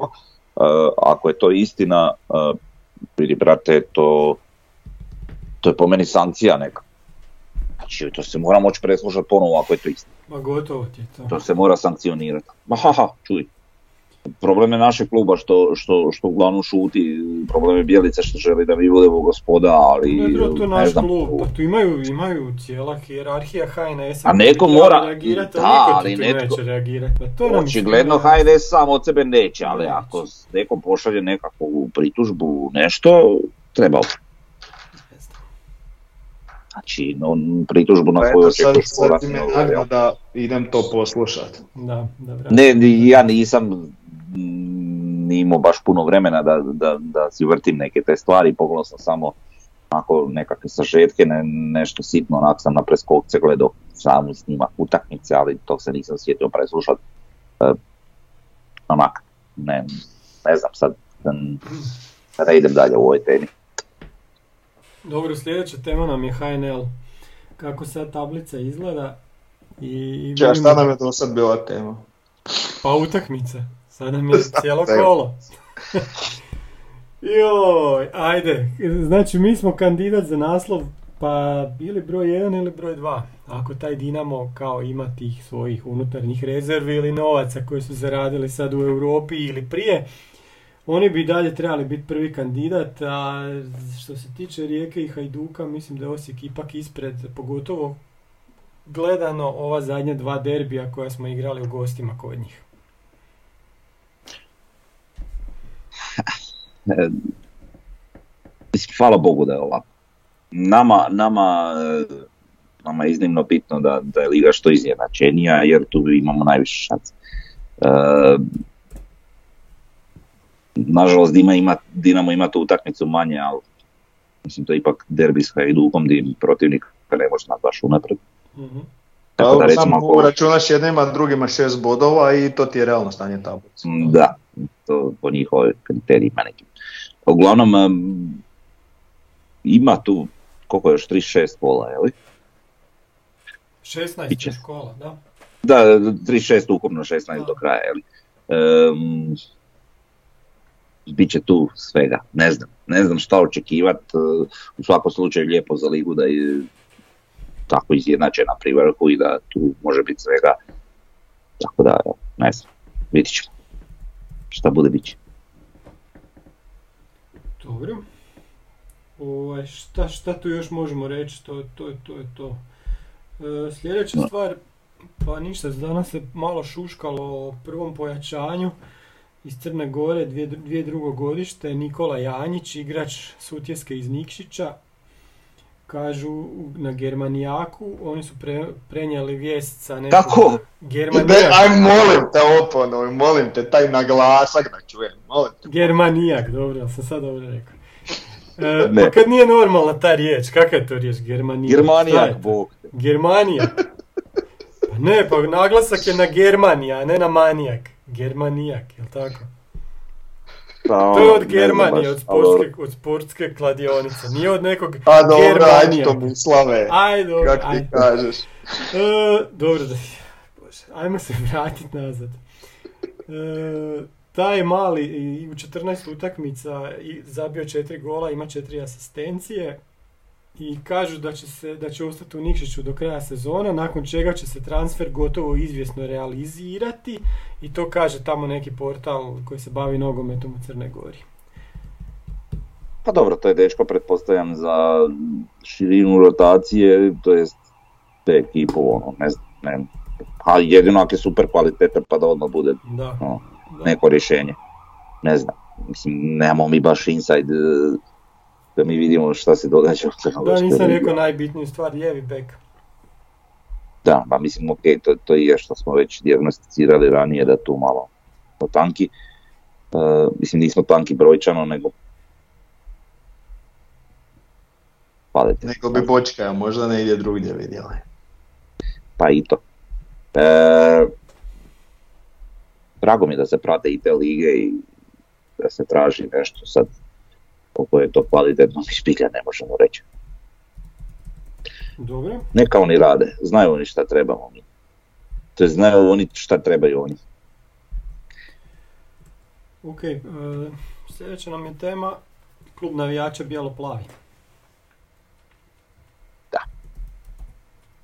Ako je to istina, vidi brate, to je po meni sankcija neka. Znači, to se mora moći preslušati ponovo ako je to istina. Ma gotovo ti to. To se mora sankcionirati. Ma haha, čuj. Problem je našeg kluba što uglavnom šuti, problem je Bijelica što želi da mi budemo gospoda, ali... Ne, bro, to naš klub, pa tu imaju cijela hijerarhija HNS-a. A neko mora... reagirati, neće reagirati. Očigledno HNS sam od sebe neće, ali ako neko pošalje nekakvu pritužbu, nešto, trebao. Znači, pritužbu na koju očekuješ porat. Da idem to poslušati. Ne, ja nisam imao baš puno vremena da si vrtim neke te stvari, pogledao sam samo onako nekakve sažetke, nešto sitno, onako sam na preskokce gledao samo snimak utakmice, ali to se nisam sjetio preslušati. Onak, ne znam sad da idem dalje u ovoj temi. Dobro, sljedeća tema nam je HNL. Kako sad tablica izgleda i... Ča, šta nam je to sad bila tema? Pa utakmice. Sad nam je cijelo kolo. Joj, ajde. Znači, mi smo kandidat za naslov, pa ili broj 1 ili broj 2. Ako taj Dinamo kao ima tih svojih unutarnjih rezervi ili novaca koji su zaradili sad u Europi ili prije, oni bi dalje trebali biti prvi kandidat, a što se tiče Rijeke i Hajduka, mislim da je Osijek ipak ispred, pogotovo gledano ova zadnja dva derbija koja smo igrali u gostima kod njih. Hvala Bogu da je ovako. Nama je iznimno bitno da je liga što izjednačenija, jer tu imamo najviše šanse. Nažalost, Dinamo ima tu utakmicu manje, ali mislim to je ipak derbi s Hajdukom gdje protivnik ne može nas baš unapred. Mm-hmm. Tako da recimo ako... računaš jednima drugima 6 bodova i to ti je realno stanje tablice. Da, to po njihovoj kriterijima nekim. Uglavnom, ima tu, koliko je još, 36 kola, je li? 16 kola, da. Da, 36 ukupno, 16 da. Do kraja, je li? Biće tu svega, ne znam šta očekivati, u svakom slučaju lijepo za ligu da je tako izjednačena pri vrhu i da tu može biti svega, tako da ne znam, vidit ćemo šta bude biće. Dobro, šta tu još možemo reći, to je to. Sljedeća stvar, pa ništa, danas se malo šuškalo o prvom pojačanju. Iz Crne Gore, dvije drugogodište, Nikola Janjić, igrač Sutjeske iz Nikšića, kažu na Germanijaku, oni su prenijeli vijest sa nekog... Kako? Germanijak. Aj molim te oponovi, molim te, taj naglasak da čujem, molim te. Germanijak, dobro, ja sam sad dobro rekao. Pa kad nije normalna ta riječ, kakva je to riječ? Germanijak, bog. Germanijak. Pa ne, pa naglasak je na Germanija, a ne na manijak. Germanijak, jel' tako? To je od Germanije, od sportske kladionice, nije od nekog Germanija. Ajde to mi slave, kako ti kažeš. Dobro, Bože, ajmo se vratiti nazad. Taj mali i u 14 utakmica zabio 4 gola, ima 4 asistencije i kažu da će ostati u Nikšiću do kraja sezona, nakon čega će se transfer gotovo izvjesno realizirati i to kaže tamo neki portal koji se bavi nogometom u Crnoj Gori. Pa dobro, to je dečko, pretpostavljam, za širinu rotacije, to jest te ekipu, a jedino ako je super kvaliteta pa da odmah bude neko rješenje. Ne znam, mislim, nemamo mi baš inside da mi vidimo šta se događa. Da, nisam rekao najbitniju stvar, lijevi bek. Da, pa mislim, ok, to je što smo već dijagnosticirali ranije, da tu malo smo tanki. Mislim, nismo tanki brojčano, nego... Palete. Nego bi Bočka, možda ne ide drugdje vidjeli. Pa i to. Drago mi je da se prate i te lige i da se traži nešto sad. Koliko je to kvalitetno, mi spilja ne možemo reći. Dobre. Neka oni rade, znaju oni šta trebamo mi. To je, znaju oni šta trebaju oni. Ok, sljedeća nam je tema klub navijača bijelo-plavi. Da.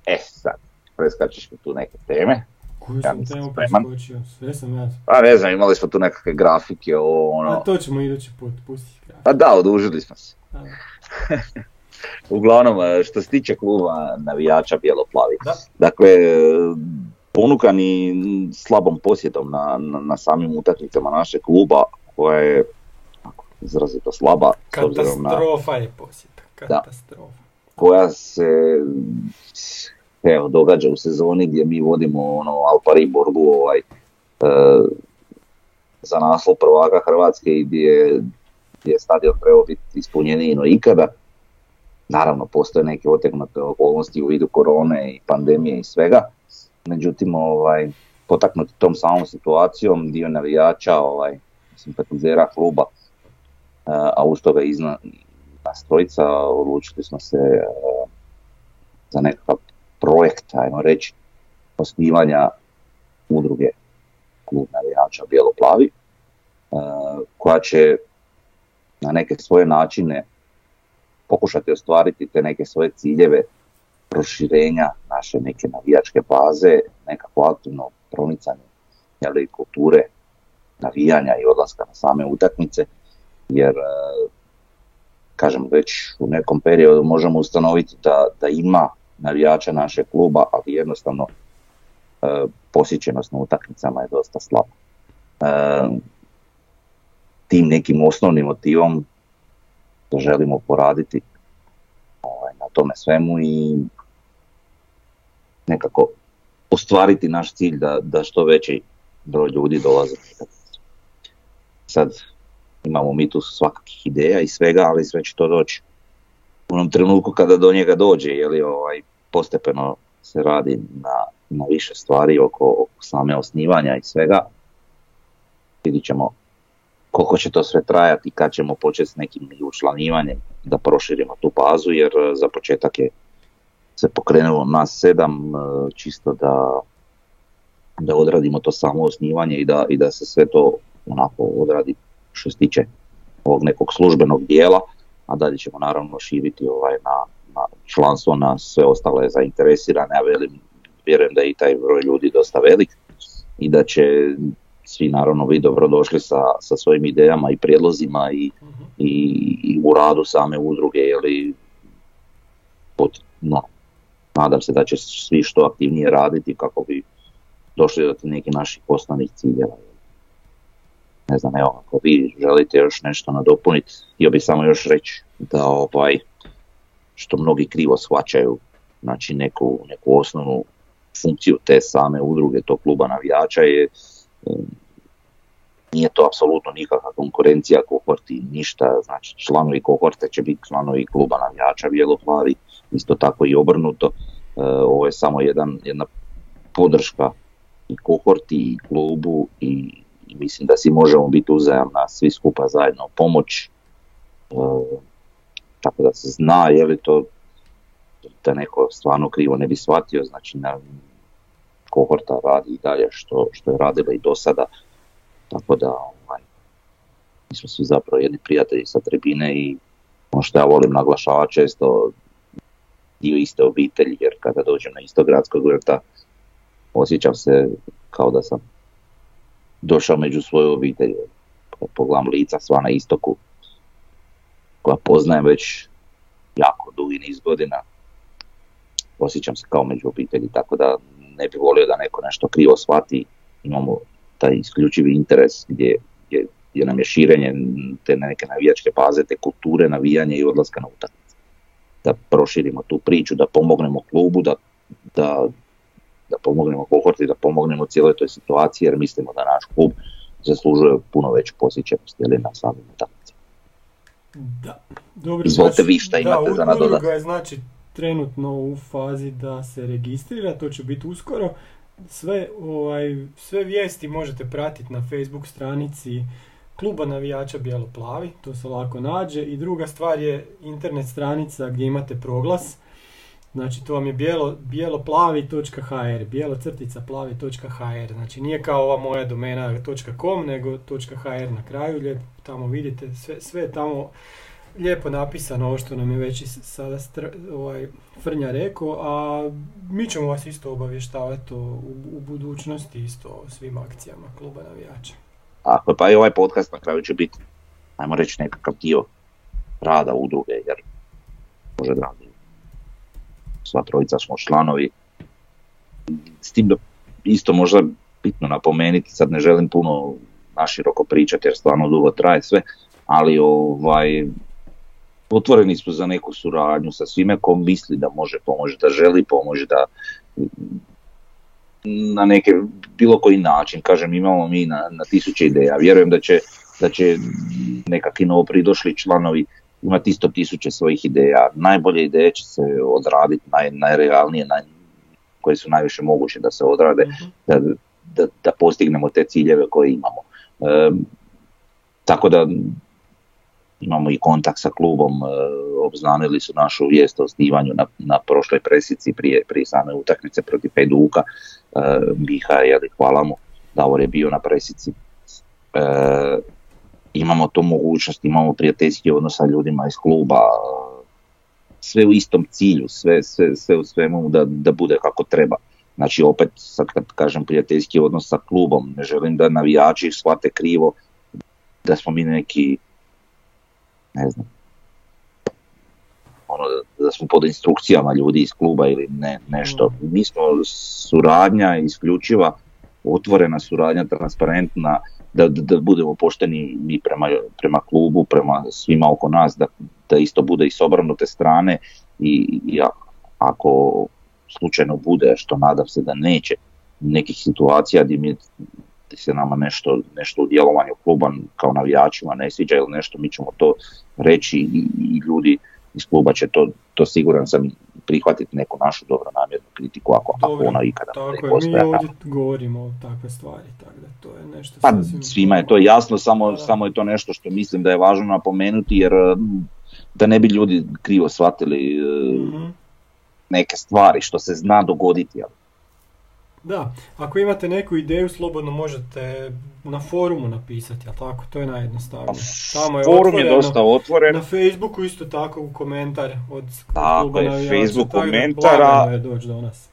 E sad, preskačeš mi tu neke teme. Koju sam temu preskočio? Sve sam ja. Pa ne znam, imali smo tu nekakve grafike, ovo ono... A to ćemo idući put, pustiti grafike. Pa da, odužili smo se. Uglavnom, što se tiče kluba navijača bijelo-plavi. Da. Dakle, ponukani slabom posjetom na samim utakmicama našeg kluba, koja je izrazito slaba. Katastrofa je posjet. Katastrofa. Da, koja se događa u sezoni gdje mi vodimo Al Pari borbu za naslov prvaka Hrvatske i gdje je stadion trebao biti ispunjeniji no ikada. Naravno, postoje neke otegnute okolnosti u vidu korone i pandemije i svega. Međutim, potaknuti tom samom situacijom, dio navijača, simpatizera kluba, a uz toga iznad strojica, odlučili smo se za nekakav projekt, ajmo reći, osnivanja udruge klub navijača bijelo-plavi, koja će na neke svoje načine pokušati ostvariti te neke svoje ciljeve proširenja naše neke navijačke baze, nekako aktivno promicanje kulture navijanja i odlaska na same utakmice, jer kažem već u nekom periodu možemo ustanoviti da ima navijača našeg kluba, ali jednostavno posjećenost na utakmicama je dosta slaba. Tim nekim osnovnim motivom to želimo poraditi na tome svemu i nekako ostvariti naš cilj da što veći broj ljudi dolaze. Sad imamo mi tu svakakih ideja i svega, ali sve će to doći u onom trenutku kada do njega dođe, postepeno se radi na više stvari oko same osnivanja i svega. Vidit ćemo koliko će to sve trajati i kad ćemo početi s nekim učlanjivanjem da proširimo tu bazu, jer za početak je se pokrenulo nas 7 čisto da odradimo to samo osnivanje i da se sve to onako odradi što se tiče ovog nekog službenog dijela, a dalje ćemo naravno širiti na članstvo na sve ostale zainteresirane, a vjerujem da je i taj broj ljudi dosta velik i da će svi naravno vi dobrodošli sa svojim idejama i prijedlozima i u radu same udruge, nadam se da će svi što aktivnije raditi kako bi došli do nekih naših osnovnih ciljeva. Ne znam, evo, ako vi želite još nešto nadopuniti, htio bih samo još reći da što mnogi krivo shvaćaju, znači neku osnovnu funkciju te same udruge, tog kluba navijača je, nije to apsolutno nikakva konkurencija kohorti, ništa, znači članovi kohorte će biti članovi kluba navijača bijelo-plavi, isto tako i obrnuto. Ovo je samo jedna podrška i kohorti i klubu i mislim da si možemo biti uzajamna svi skupa zajedno pomoć, tako da se zna, to da neko stvarno krivo ne bi shvatio, znači kohorta radi i dalje što je radila i do sada, tako da mi smo svi zapravo jedni prijatelji sa tribine i ono što ja volim naglašava često, dio iste obitelji, jer kada dođem na isto Gradskog vrta osjećam se kao da sam došao među svoju obitelj, pogledam lica sva na istoku koja poznajem već jako dugi niz godina, osjećam se kao među obitelji, tako da ne bih volio da neko nešto krivo shvati, imamo taj isključivi interes gdje jer nam je širenje te neke navijačke baze, te kulture, navijanje i odlaska na utakmice. Da proširimo tu priču, da pomognemo klubu, da pomognemo kohorti, da pomognemo cijeloj toj situaciji, jer mislimo da naš klub zaslužuje puno veću posjećenost na samim utakmicama. Da, dobro. Izvolite vi šta imate za nadodat. Udruga je znači trenutno u fazi da se registrira, to će biti uskoro. Sve vijesti možete pratiti na Facebook stranici Kluba navijača Bijelo-plavi, to se lako nađe. I druga stvar je internet stranica gdje imate proglas, znači to vam je bijeloplavi.hr, bijelo-plavi.hr, znači nije kao ova moja domena .com, nego .hr na kraju, lijepo tamo vidite, sve je tamo lijepo napisano, ovo što nam je već sada Frnja rekao, a mi ćemo vas isto obavještavati u budućnosti isto o svim akcijama Kluba navijača. Tako, pa i ovaj podcast na kraju će biti, ajmo reći, nekakav dio rada udruge, jer može dragi, sva trojica smo članovi. S tim da isto možda bitno napomenuti, sad ne želim puno naširoko pričati jer stvarno dugo traje sve, ali otvoreni smo za neku suradnju sa svime ko misli da može pomoći, da želi pomoći, da na neke, bilo koji način, kažem, imamo mi na tisuće ideja, vjerujem da će nekakvi novo pridošli članovi imati isto tisuće svojih ideja, najbolje ideje će se odraditi, najrealnije, koje su najviše moguće da se odrade, da postignemo te ciljeve koje imamo. Tako da imamo i kontakt sa klubom, obznanili su našu vijest o osnivanju na prošloj presici prije same utakmice protiv Hajduka. Miha, hvala mu, Davor je bio na presici. Imamo tu mogućnost, imamo prijateljski odnos sa ljudima iz kluba, sve u istom cilju, sve u svemu da bude kako treba. Znači opet, sad kad kažem prijateljski odnos sa klubom, ne želim da navijači shvate krivo da smo mi neki, ne znam, da smo pod instrukcijama ljudi iz kluba ili nešto. Mi smo suradnja isključiva, otvorena suradnja, transparentna, da budemo pošteni mi prema klubu, prema svima oko nas, da isto bude i s obrnute strane i ako slučajno bude, što nadam se da neće, nekih situacija gdje mi se nama nešto u djelovanju kluba kao navijačima ne sviđa ili nešto, mi ćemo to reći i ljudi iz kluba će to siguran sam prihvatiti neku našu dobronamjernu kritiku ako ona ikada ne postoja. Tako je, mi ovdje govorimo o takve stvari, tako da to je nešto. Pa svima je to jasno, samo je to nešto što mislim da je važno napomenuti, jer da ne bi ljudi krivo shvatili neke stvari što se zna dogoditi, jel? Da, ako imate neku ideju, slobodno možete na forumu napisati, a tako, to je najjednostavnije. Tamo je forum otvoreno, je dosta otvoren. Na Facebooku isto tako, u komentar od kluba navijača, Facebook komentara, je doći do nas.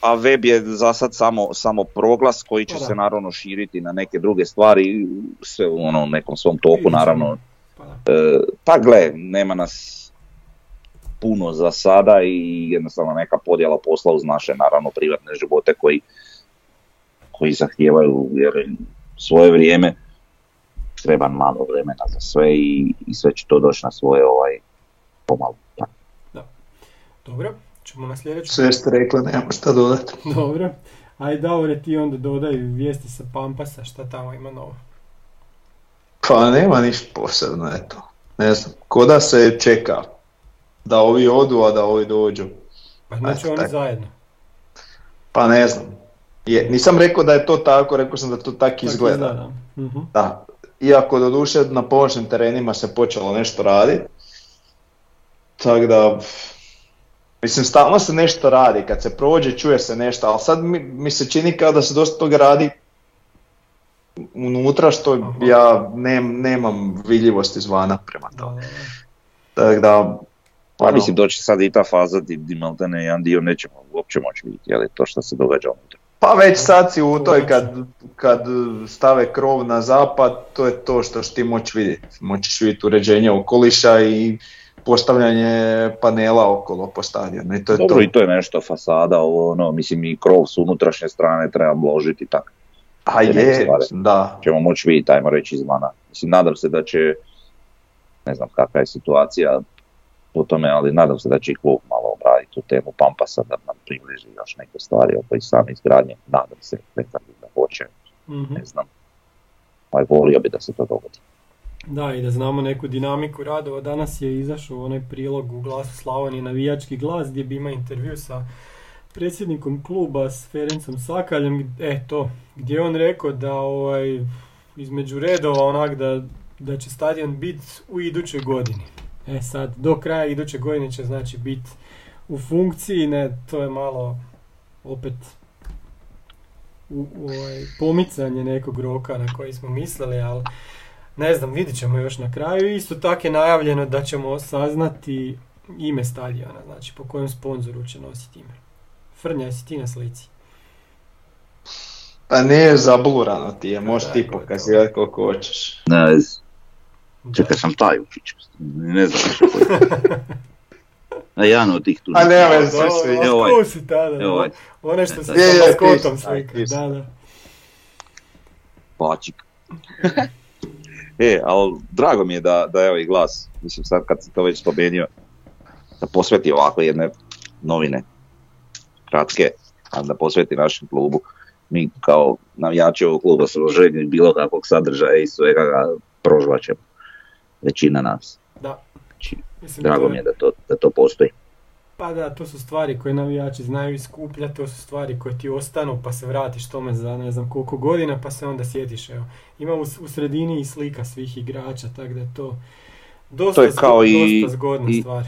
A web je za sad samo proglas koji će se naravno širiti na neke druge stvari, sve u nekom svom toku naravno. Pa gle, nema nas puno za sada i jednostavno neka podjela posla uz naše naravno privatne živote koji zahtijevaju svoje vrijeme, treba malo vremena za sve i sve će to doći na svoje pomalo. Da. Dobro, ćemo na sljedeću. Sve ste rekla, nemamo šta dodati. Dobro, ajde Davore, ti onda dodaj vijesti sa Pampasa, šta tamo ima novo? Pa nema ništa posebno, eto. Ne znam, ko da se čeka da ovi odu, a da ovi dođu. Pa znači oni zajedno? Pa ne znam. Nisam rekao da je to tako, rekao sam da to tako izgleda. Da. Iako doduše na pomoćnim terenima se počelo nešto raditi. Tako da, mislim, stalno se nešto radi, kad se prođe čuje se nešto, ali sad mi se čini kao da se dosta toga radi unutra, što ja nemam vidljivosti izvana prema tome. Tako da, pa mislim, doći sad i ta faza di maltene jedan dio nećemo uopće moći vidjeti, jel, to što se događa unutra. Pa već sad si u toj kad stave krov na zapad, to je to što ti moći vidjeti. Moćiš vidjeti uređenje okoliša i postavljanje panela okolo po stadionu. I to je dobro, to. I to je nešto fasada, mislim i krov s unutrašnje strane treba ložiti tako. A je, da. Čemo moći vidjeti, ajmo reći, izvana. Mislim, nadam se da će, ne znam kakva je situacija po tome, ali nadam se da će i klub malo obraditi u temu Pampasa, da nam približi još neke stvari oko i same izgradnje. Nadam se, da hoće, ne znam. Ali volio bi da se to dogodi. Da, i da znamo neku dinamiku radova. Danas je izašao onaj prilog u Glasu Slavonije, navijački glas, gdje bi ima intervju sa predsjednikom kluba, s Ferencom Sakaljem, gdje je on rekao da između redova onak da će stadion biti u idućoj godini. Sad, do kraja iduće godine će znači biti u funkciji, ne, to je malo opet pomicanje nekog roka na koji smo mislili, ali ne znam, vidit ćemo još na kraju. Isto tako je najavljeno da ćemo saznati ime stadiona, znači po kojem sponzoru će nositi ime. Frnja, jesi ti na slici? Pa nije zablurano ti je, možeš ti pokazivati koliko hoćeš. Ne znam. Čekaj, sam taj učiću, ne znam što koji. A jedan od tih tu. A ne, ali se svi. Ovo si tada, one što se sa skotom slika. Pačik. Ali drago mi je da evo i Glas, mislim sad kad si to već spomenuo, da posveti ovako jedne novine, kratke, a da posveti našem klubu. Mi kao navijači ovog kluba smo željni bilo kakvog sadržaja i svega ga prožvaćemo. Većina nas. Da. Mislim, drago mi je da to postoji. Pa da, to su stvari koje navijači znaju iskupljati, to su stvari koje ti ostanu pa se vratiš tome za ne znam koliko godina pa se onda sjetiš. Evo. Ima u sredini i slika svih igrača, tako da je to dosta zgodna stvar.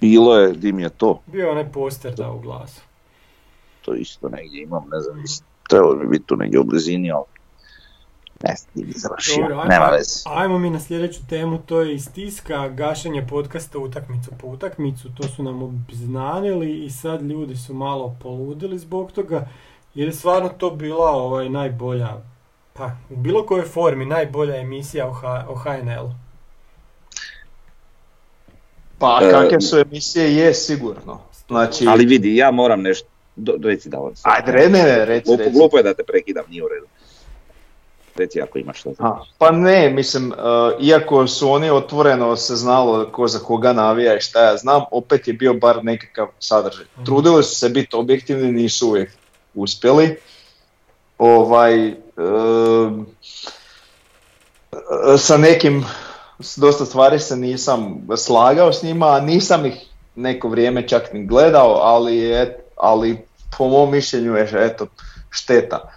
Bilo je, dim je to. Bio je onaj poster da u Glasu. To isto negdje imam, ne znam, trebalo bi biti tu negdje u blizini, ali ne stigli završio, nema veze. Ajmo mi na sljedeću temu, to je iz tiska, gašenje podcasta utakmicu po utakmicu, to su nam obznanili i sad ljudi su malo poludili zbog toga, jer je stvarno to bila najbolja, pa u bilo kojoj formi, najbolja emisija o HNL-u. Pa kakve su emisije je sigurno. Znači, ali vidi, ja moram nešto, reci da ovo. Ajde, reci. Glupo je da te prekidam, nije u redu. Reci ako imaš što znači. Pa ne, mislim, iako su oni otvoreno se znalo ko za koga navija i šta ja znam, opet je bio bar nekakav sadržaj. Trudili su se biti objektivni, nisu uvijek uspjeli. Sa nekim, dosta stvari se nisam slagao s njima, a nisam ih neko vrijeme čak ni gledao, ali po mom mišljenju je šteta.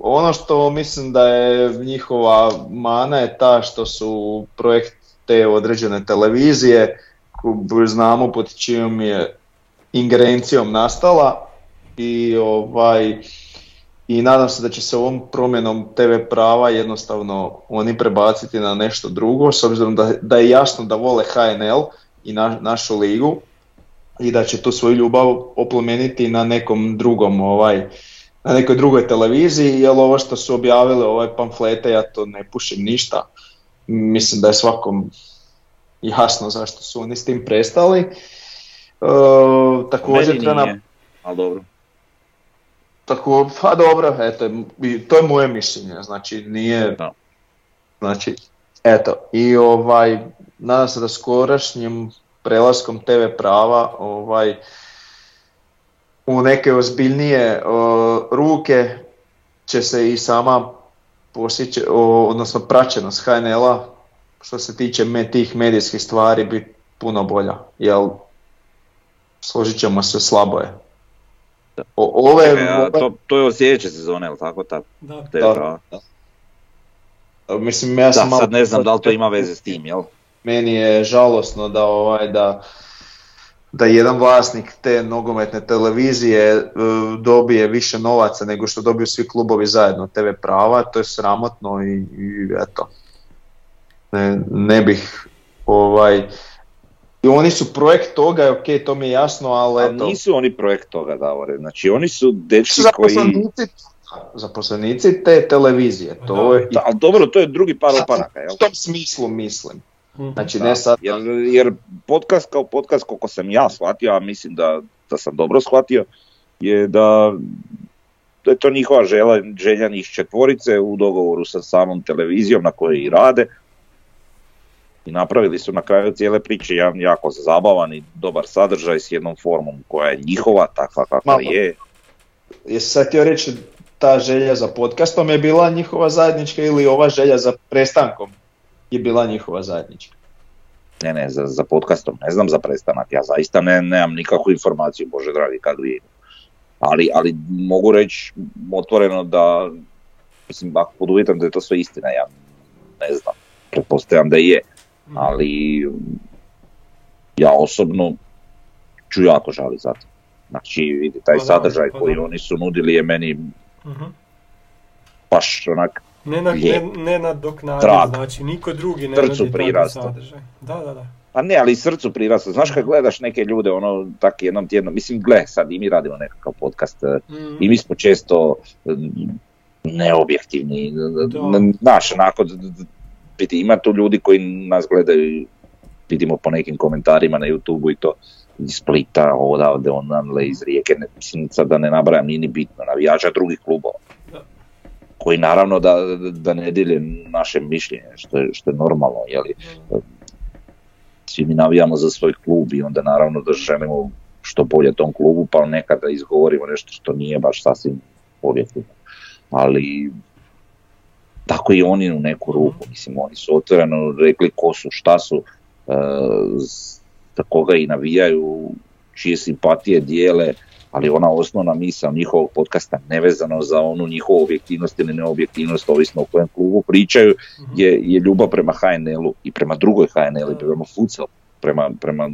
Ono što mislim da je njihova mana je ta što su projekt te određene televizije, koju znamo pod čijom je ingerencijom nastala i nadam se da će se ovom promjenom TV prava jednostavno oni prebaciti na nešto drugo, s obzirom da je jasno da vole HNL i našu ligu i da će tu svoju ljubav oplemeniti na nekom drugom na nekoj drugoj televiziji, jer ovo što su objavile pamflete, ja to ne pušim ništa. Mislim da je svakom jasno zašto su oni s tim prestali. Također meni nije, ali dobro. Tako, pa dobro, to je moje mišljenje, znači nije... No. Znači, nadam se da skorašnjim prelaskom TV prava u neke ozbiljnije ruke će se i sama posjeća, odnosno praćenost HNL-a što se tiče tih medijskih stvari biti puno bolja, jer složit ćemo se, slabo je. To je od sljedeće sezone, je li tako? Da. Mislim, ja sam sad ne znam da li to ima veze s tim, jel? Meni je žalosno da jedan vlasnik te nogometne televizije dobije više novaca nego što dobiju svi klubovi zajedno TV prava, to je sramotno i eto. Ne bih oni su projekt toga, ok, to mi je jasno, ali eto. A nisu oni projekt toga, Davore, znači oni su dečki koji... Zaposlenici te televizije, ali dobro, to je drugi par opanaka, jel? U tom smislu mislim. Znači, da, ne sad... jer podcast kao podcast, koliko sam ja shvatio, a mislim da sam dobro shvatio, je da da je to njihova želja njih četvorice u dogovoru sa samom televizijom na kojoj i rade. I napravili su na kraju cijele priče jedan jako zabavan i dobar sadržaj s jednom formom koja je njihova, takva kakva je. Jesi sad htio reći ta želja za podcastom je bila njihova zajednička ili ova želja za prestankom je bila njihova zajednička? Ne, za podcastom, ne znam za prestanak, ja zaista nemam nikakvu informaciju, bože dragi, kad vidim. Ali mogu reći otvoreno da, mislim, ako pod uvjetom da je to sve istina, ja ne znam, pretpostavljam da je, ali ja osobno ću jako žaliti za to. Znači, vidi, taj sadržaj koji oni su nudili je meni baš onak nenadoknadiv, znači niko drugi ne nudi takav sadržaj. Da. Pa ne, ali srcu prirasta. Znaš kad gledaš neke ljude, ono, tak jednom tjedno, mislim, gle, sad i mi radimo nekakav podcast, i mi smo često neobjektivni, znaš, onako, vidi, ima tu ljudi koji nas gledaju, vidimo po nekim komentarima na YouTube-u i to, iz Splita, odavde, onanle, iz Rijeke, mislim, sad da ne nabrajam, nije ni bitno, navijača drugih klubova. Koji naravno da ne dijele naše mišljenje, što je normalno, jeli, svi mi navijamo za svoj klub i onda naravno da želimo što bolje tom klubu, pa nekada izgovorimo nešto što nije baš sasvim objektivno. Ali tako i oni u neku ruku, mislim, oni su otvoreno rekli ko su, šta su, za koga i navijaju, čije simpatije dijele, ali ona osnovna misao njihovog podcasta, nevezano za onu njihovu objektivnost ili neobjektivnost, ovisno o kojem klubu pričaju, je ljubav prema HNL-u i prema drugoj HNL-u, prema futsalu, prema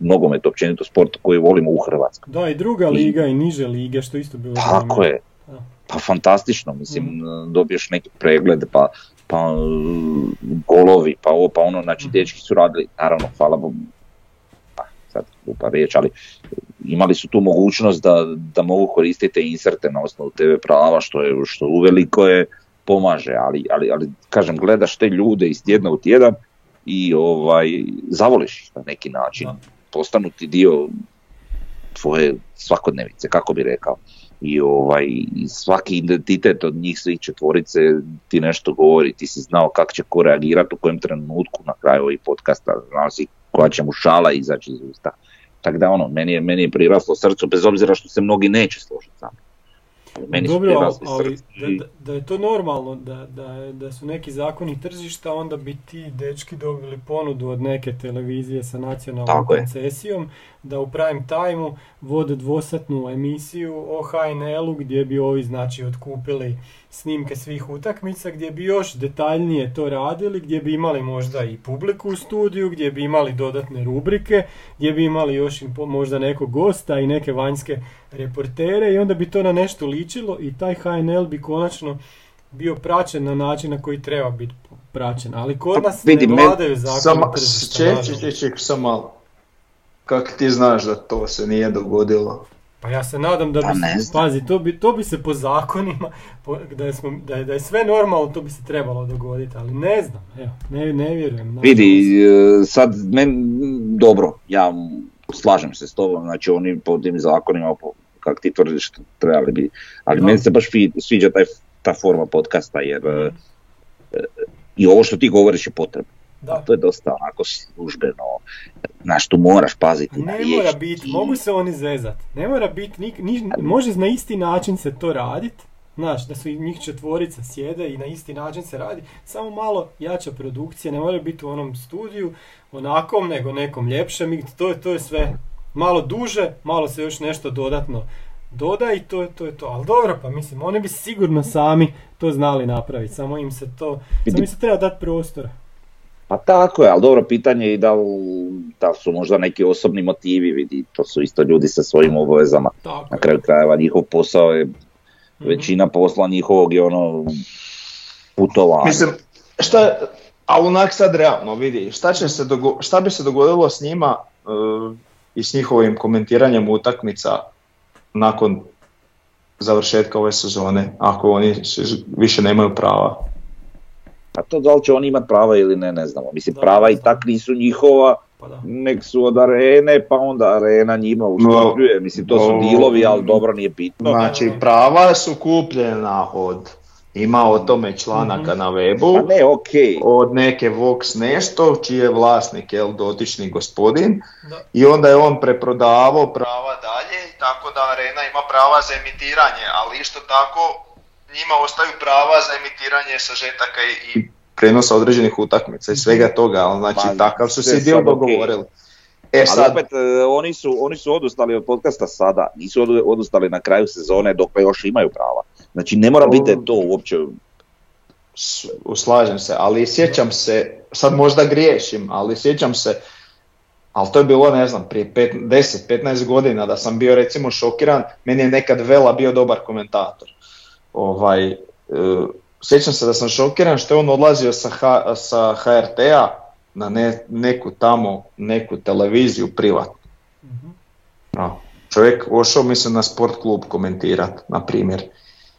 nogometu, općenito sportu koji volimo u Hrvatskoj. Da, i druga liga i niže lige, što isto bilo... Tako je, pa fantastično, mislim, dobiješ neki pregled, pa golovi, pa ovo, pa ono, znači dečki su radili, naravno, hvala Bogu, pa riječ, ali imali su tu mogućnost da mogu koristiti inserte na osnovu TV prava, što uveliko je pomaže, ali kažem, gledaš te ljude iz tjedna u tjedan i zavoliš ih na neki način, postanu ti dio tvoje svakodnevice, kako bi rekao, i svaki identitet od njih svih četvorice ti nešto govori, ti si znao kako će ko reagirati u kojem trenutku na kraju ovih podcasta, znao si koja će mu šala izaći iz usta. Tako da ono, meni je priraslo srcu, bez obzira što se mnogi neće složiti sami. Meni dobro, su prirasli ali srcu. Da je to normalno, da su neki zakoni tržišta, onda bi ti dečki dobili ponudu od neke televizije sa nacionalnom koncesijom, da u prime time-u vode dvosatnu emisiju o HNL-u gdje bi ovi znači otkupili snimke svih utakmica, gdje bi još detaljnije to radili, gdje bi imali možda i publiku u studiju, gdje bi imali dodatne rubrike, gdje bi imali još možda nekog gosta i neke vanjske reportere i onda bi to na nešto ličilo i taj HNL bi konačno bio praćen na način na koji treba biti praćen, ali kod nas ne vladaju zakon tržišta. Ček, sam malo. Kako ti znaš da to se nije dogodilo? Pa ja se nadam da bi se, pazi, to bi se po zakonima, da je sve normalno, to bi se trebalo dogoditi, ali ne znam, evo, ne vjerujem. Vidi, sad, dobro, ja slažem se s tobom, znači oni po tim zakonima, kako ti tvrdiš, trebali bi, ali meni se baš sviđa ta forma podcasta, jer i ovo što ti govoriš je potrebno. Da. To je dosta onako službeno, znaš, tu moraš paziti na riječi. Ne mora biti, mogu se oni zezat, ne mora biti, može na isti način se to raditi, znaš, da su njih četvorica sjede i na isti način se radi, samo malo jača produkcija, ne mora biti u onom studiju, onakom, nego nekom ljepšem, to je sve malo duže, malo se još nešto dodatno doda i to je to, ali dobro, pa mislim, oni bi sigurno sami to znali napraviti, samo im se treba dati prostora. Pa tako je, ali dobro, pitanje je da li su možda neki osobni motivi, vidi, to su isto ljudi sa svojim obavezama, na kraju krajeva njihov posao je, većina posla njihovog je ono putovanje. Mislim, a onak sad realno vidi, šta bi se dogodilo s njima i s njihovim komentiranjem utakmica nakon završetka ove sezone, ako oni više nemaju prava? A to da li će oni imati prava ili ne znamo. Mislim, prava i tak nisu njihova, nek su od Arene, pa onda Arena njima uštopljuje, mislim to su dilovi, ali dobro nije bitno. Znači prava su kupljena od, ima o tome članaka na webu, pa ne, okay, od neke Vox nešto, čiji je vlasnik dotični gospodin, da, i onda je on preprodavao prava dalje, tako da Arena ima prava za emitiranje, ali isto tako njima ostaju prava za emitiranje sažetaka i prenosa određenih utakmica i svega toga, ali znači pa, takav su se dio dogovorili. Okay. E, sad... Ali opet, oni su odustali od podcasta sada, nisu odustali na kraju sezone dok pa još imaju prava. Znači ne mora biti to uopće... Slažem se, ali sjećam se, sad možda griješim, ali sjećam se, ali to je bilo, ne znam, prije 10-15 godina da sam bio recimo šokiran, meni je nekad Vela bio dobar komentator. Sjećam se da sam šokiran što je on odlazio sa HRT-a na neku televiziju privatnu. No, čovjek ošao, mislim, na Sport klub komentirati, na primjer.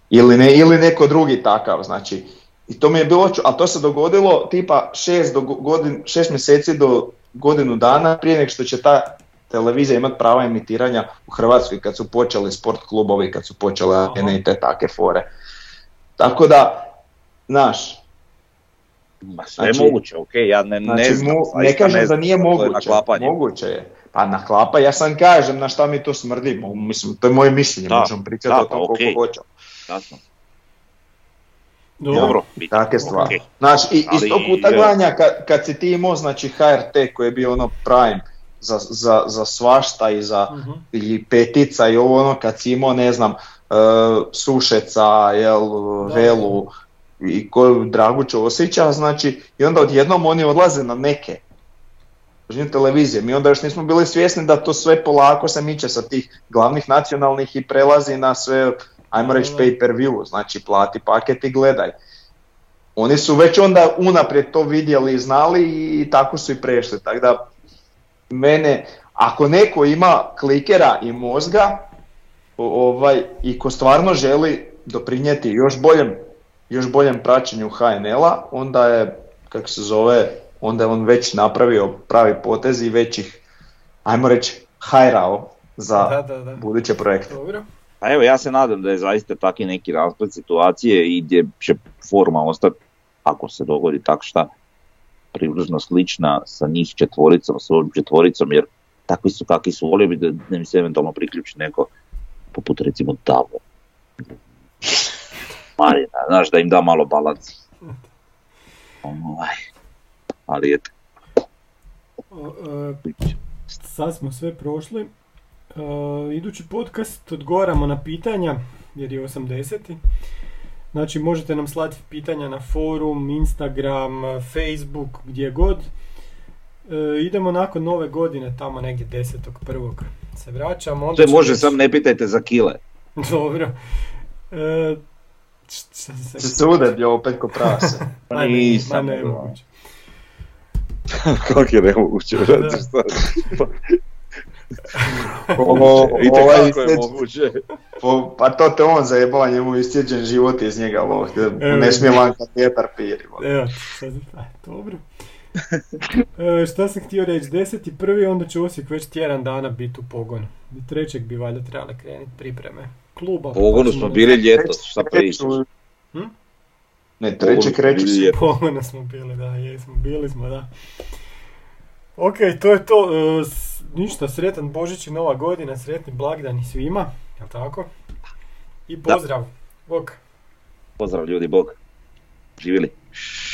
Ili neko drugi takav, znači. I to mi je bilo, ali to se dogodilo tipa 6 mjeseci do godinu dana prije nego što će ta televizija imati prava emitiranja u Hrvatskoj, kad su počeli sport klubovi, kad su počele Atene i te take fore. Tako da, znaš... Ma sve znači, je moguće, okej, okay, ja ne znam. Ne kažem da nije moguće, moguće je. Pa naklapa, ja sam kažem na šta mi to smrdi, mislim, to je moje mišljenje, možemo pričati o tom koliko hoćemo. Jasno. Dobro, takve stvari. Okay. Znaš, iz tog utaganja, kad si ti imao, znači, HRT koji je bio ono prime za svašta i za i petica i ovo ono, kad si imao, ne znam, Sušeca, Velu i koju Draguća osjeća, znači, i onda odjednom oni odlaze na neke televizije. Mi onda još nismo bili svjesni da to sve polako se miče sa tih glavnih nacionalnih i prelazi na sve, ajmo reći, pay per view, znači plati paket i gledaj. Oni su već onda unaprijed to vidjeli i znali i tako su i prešli. Tako da, mene, ako neko ima klikera i mozga, i ko stvarno želi doprinijeti još boljem praćenju HNL-a, onda je, kako se zove, onda je on već napravio pravi potez i već ih, ajmo reći, hajrao za buduće projekte. Dobro. A evo, ja se nadam da je zaista taki neki rasplet situacije i gdje će forma ostati, ako se dogodi tak šta, približno slična sa njih četvoricom, sa ovim četvoricom, jer takvi su kakvi su, volio bi da ne mi se eventualno priključi neko poput recimo Davo. Marina, znaš, da im da malo balans. Ali eto. Sad smo sve prošli. Idući podcast odgovaramo na pitanja, jer je 80. Znači možete nam slati pitanja na forum, Instagram, Facebook, gdje god. Idemo nakon nove godine, tamo negdje 10.1. se vraćamo. Sve može, sam ne pitajte za kile. Dobro. Se udati opet ko prase. Ma nisam. Ma ne moguće. Kako je ne moguće? Pa to te on zajebava, njemu istjeđen život iz njega, ne smije vanka vjetar pirimo. Evo, sad je dobro. Šta sam htio reći, 10.1. onda će Osijek već tjedan dana biti u pogonu. 3. bi valjda trebali krenuti pripreme kluba. U pogonu smo bili ljetos, šta pričaš? Ne, 3. kreću se. U pogonu smo bili, da, jesmo, bili smo, da. Ok, to je to. Ništa, sretan Božić i Nova godina, sretni blagdani svima, jel' tako? I pozdrav, da. Bog. Pozdrav ljudi, Bog. Živjeli.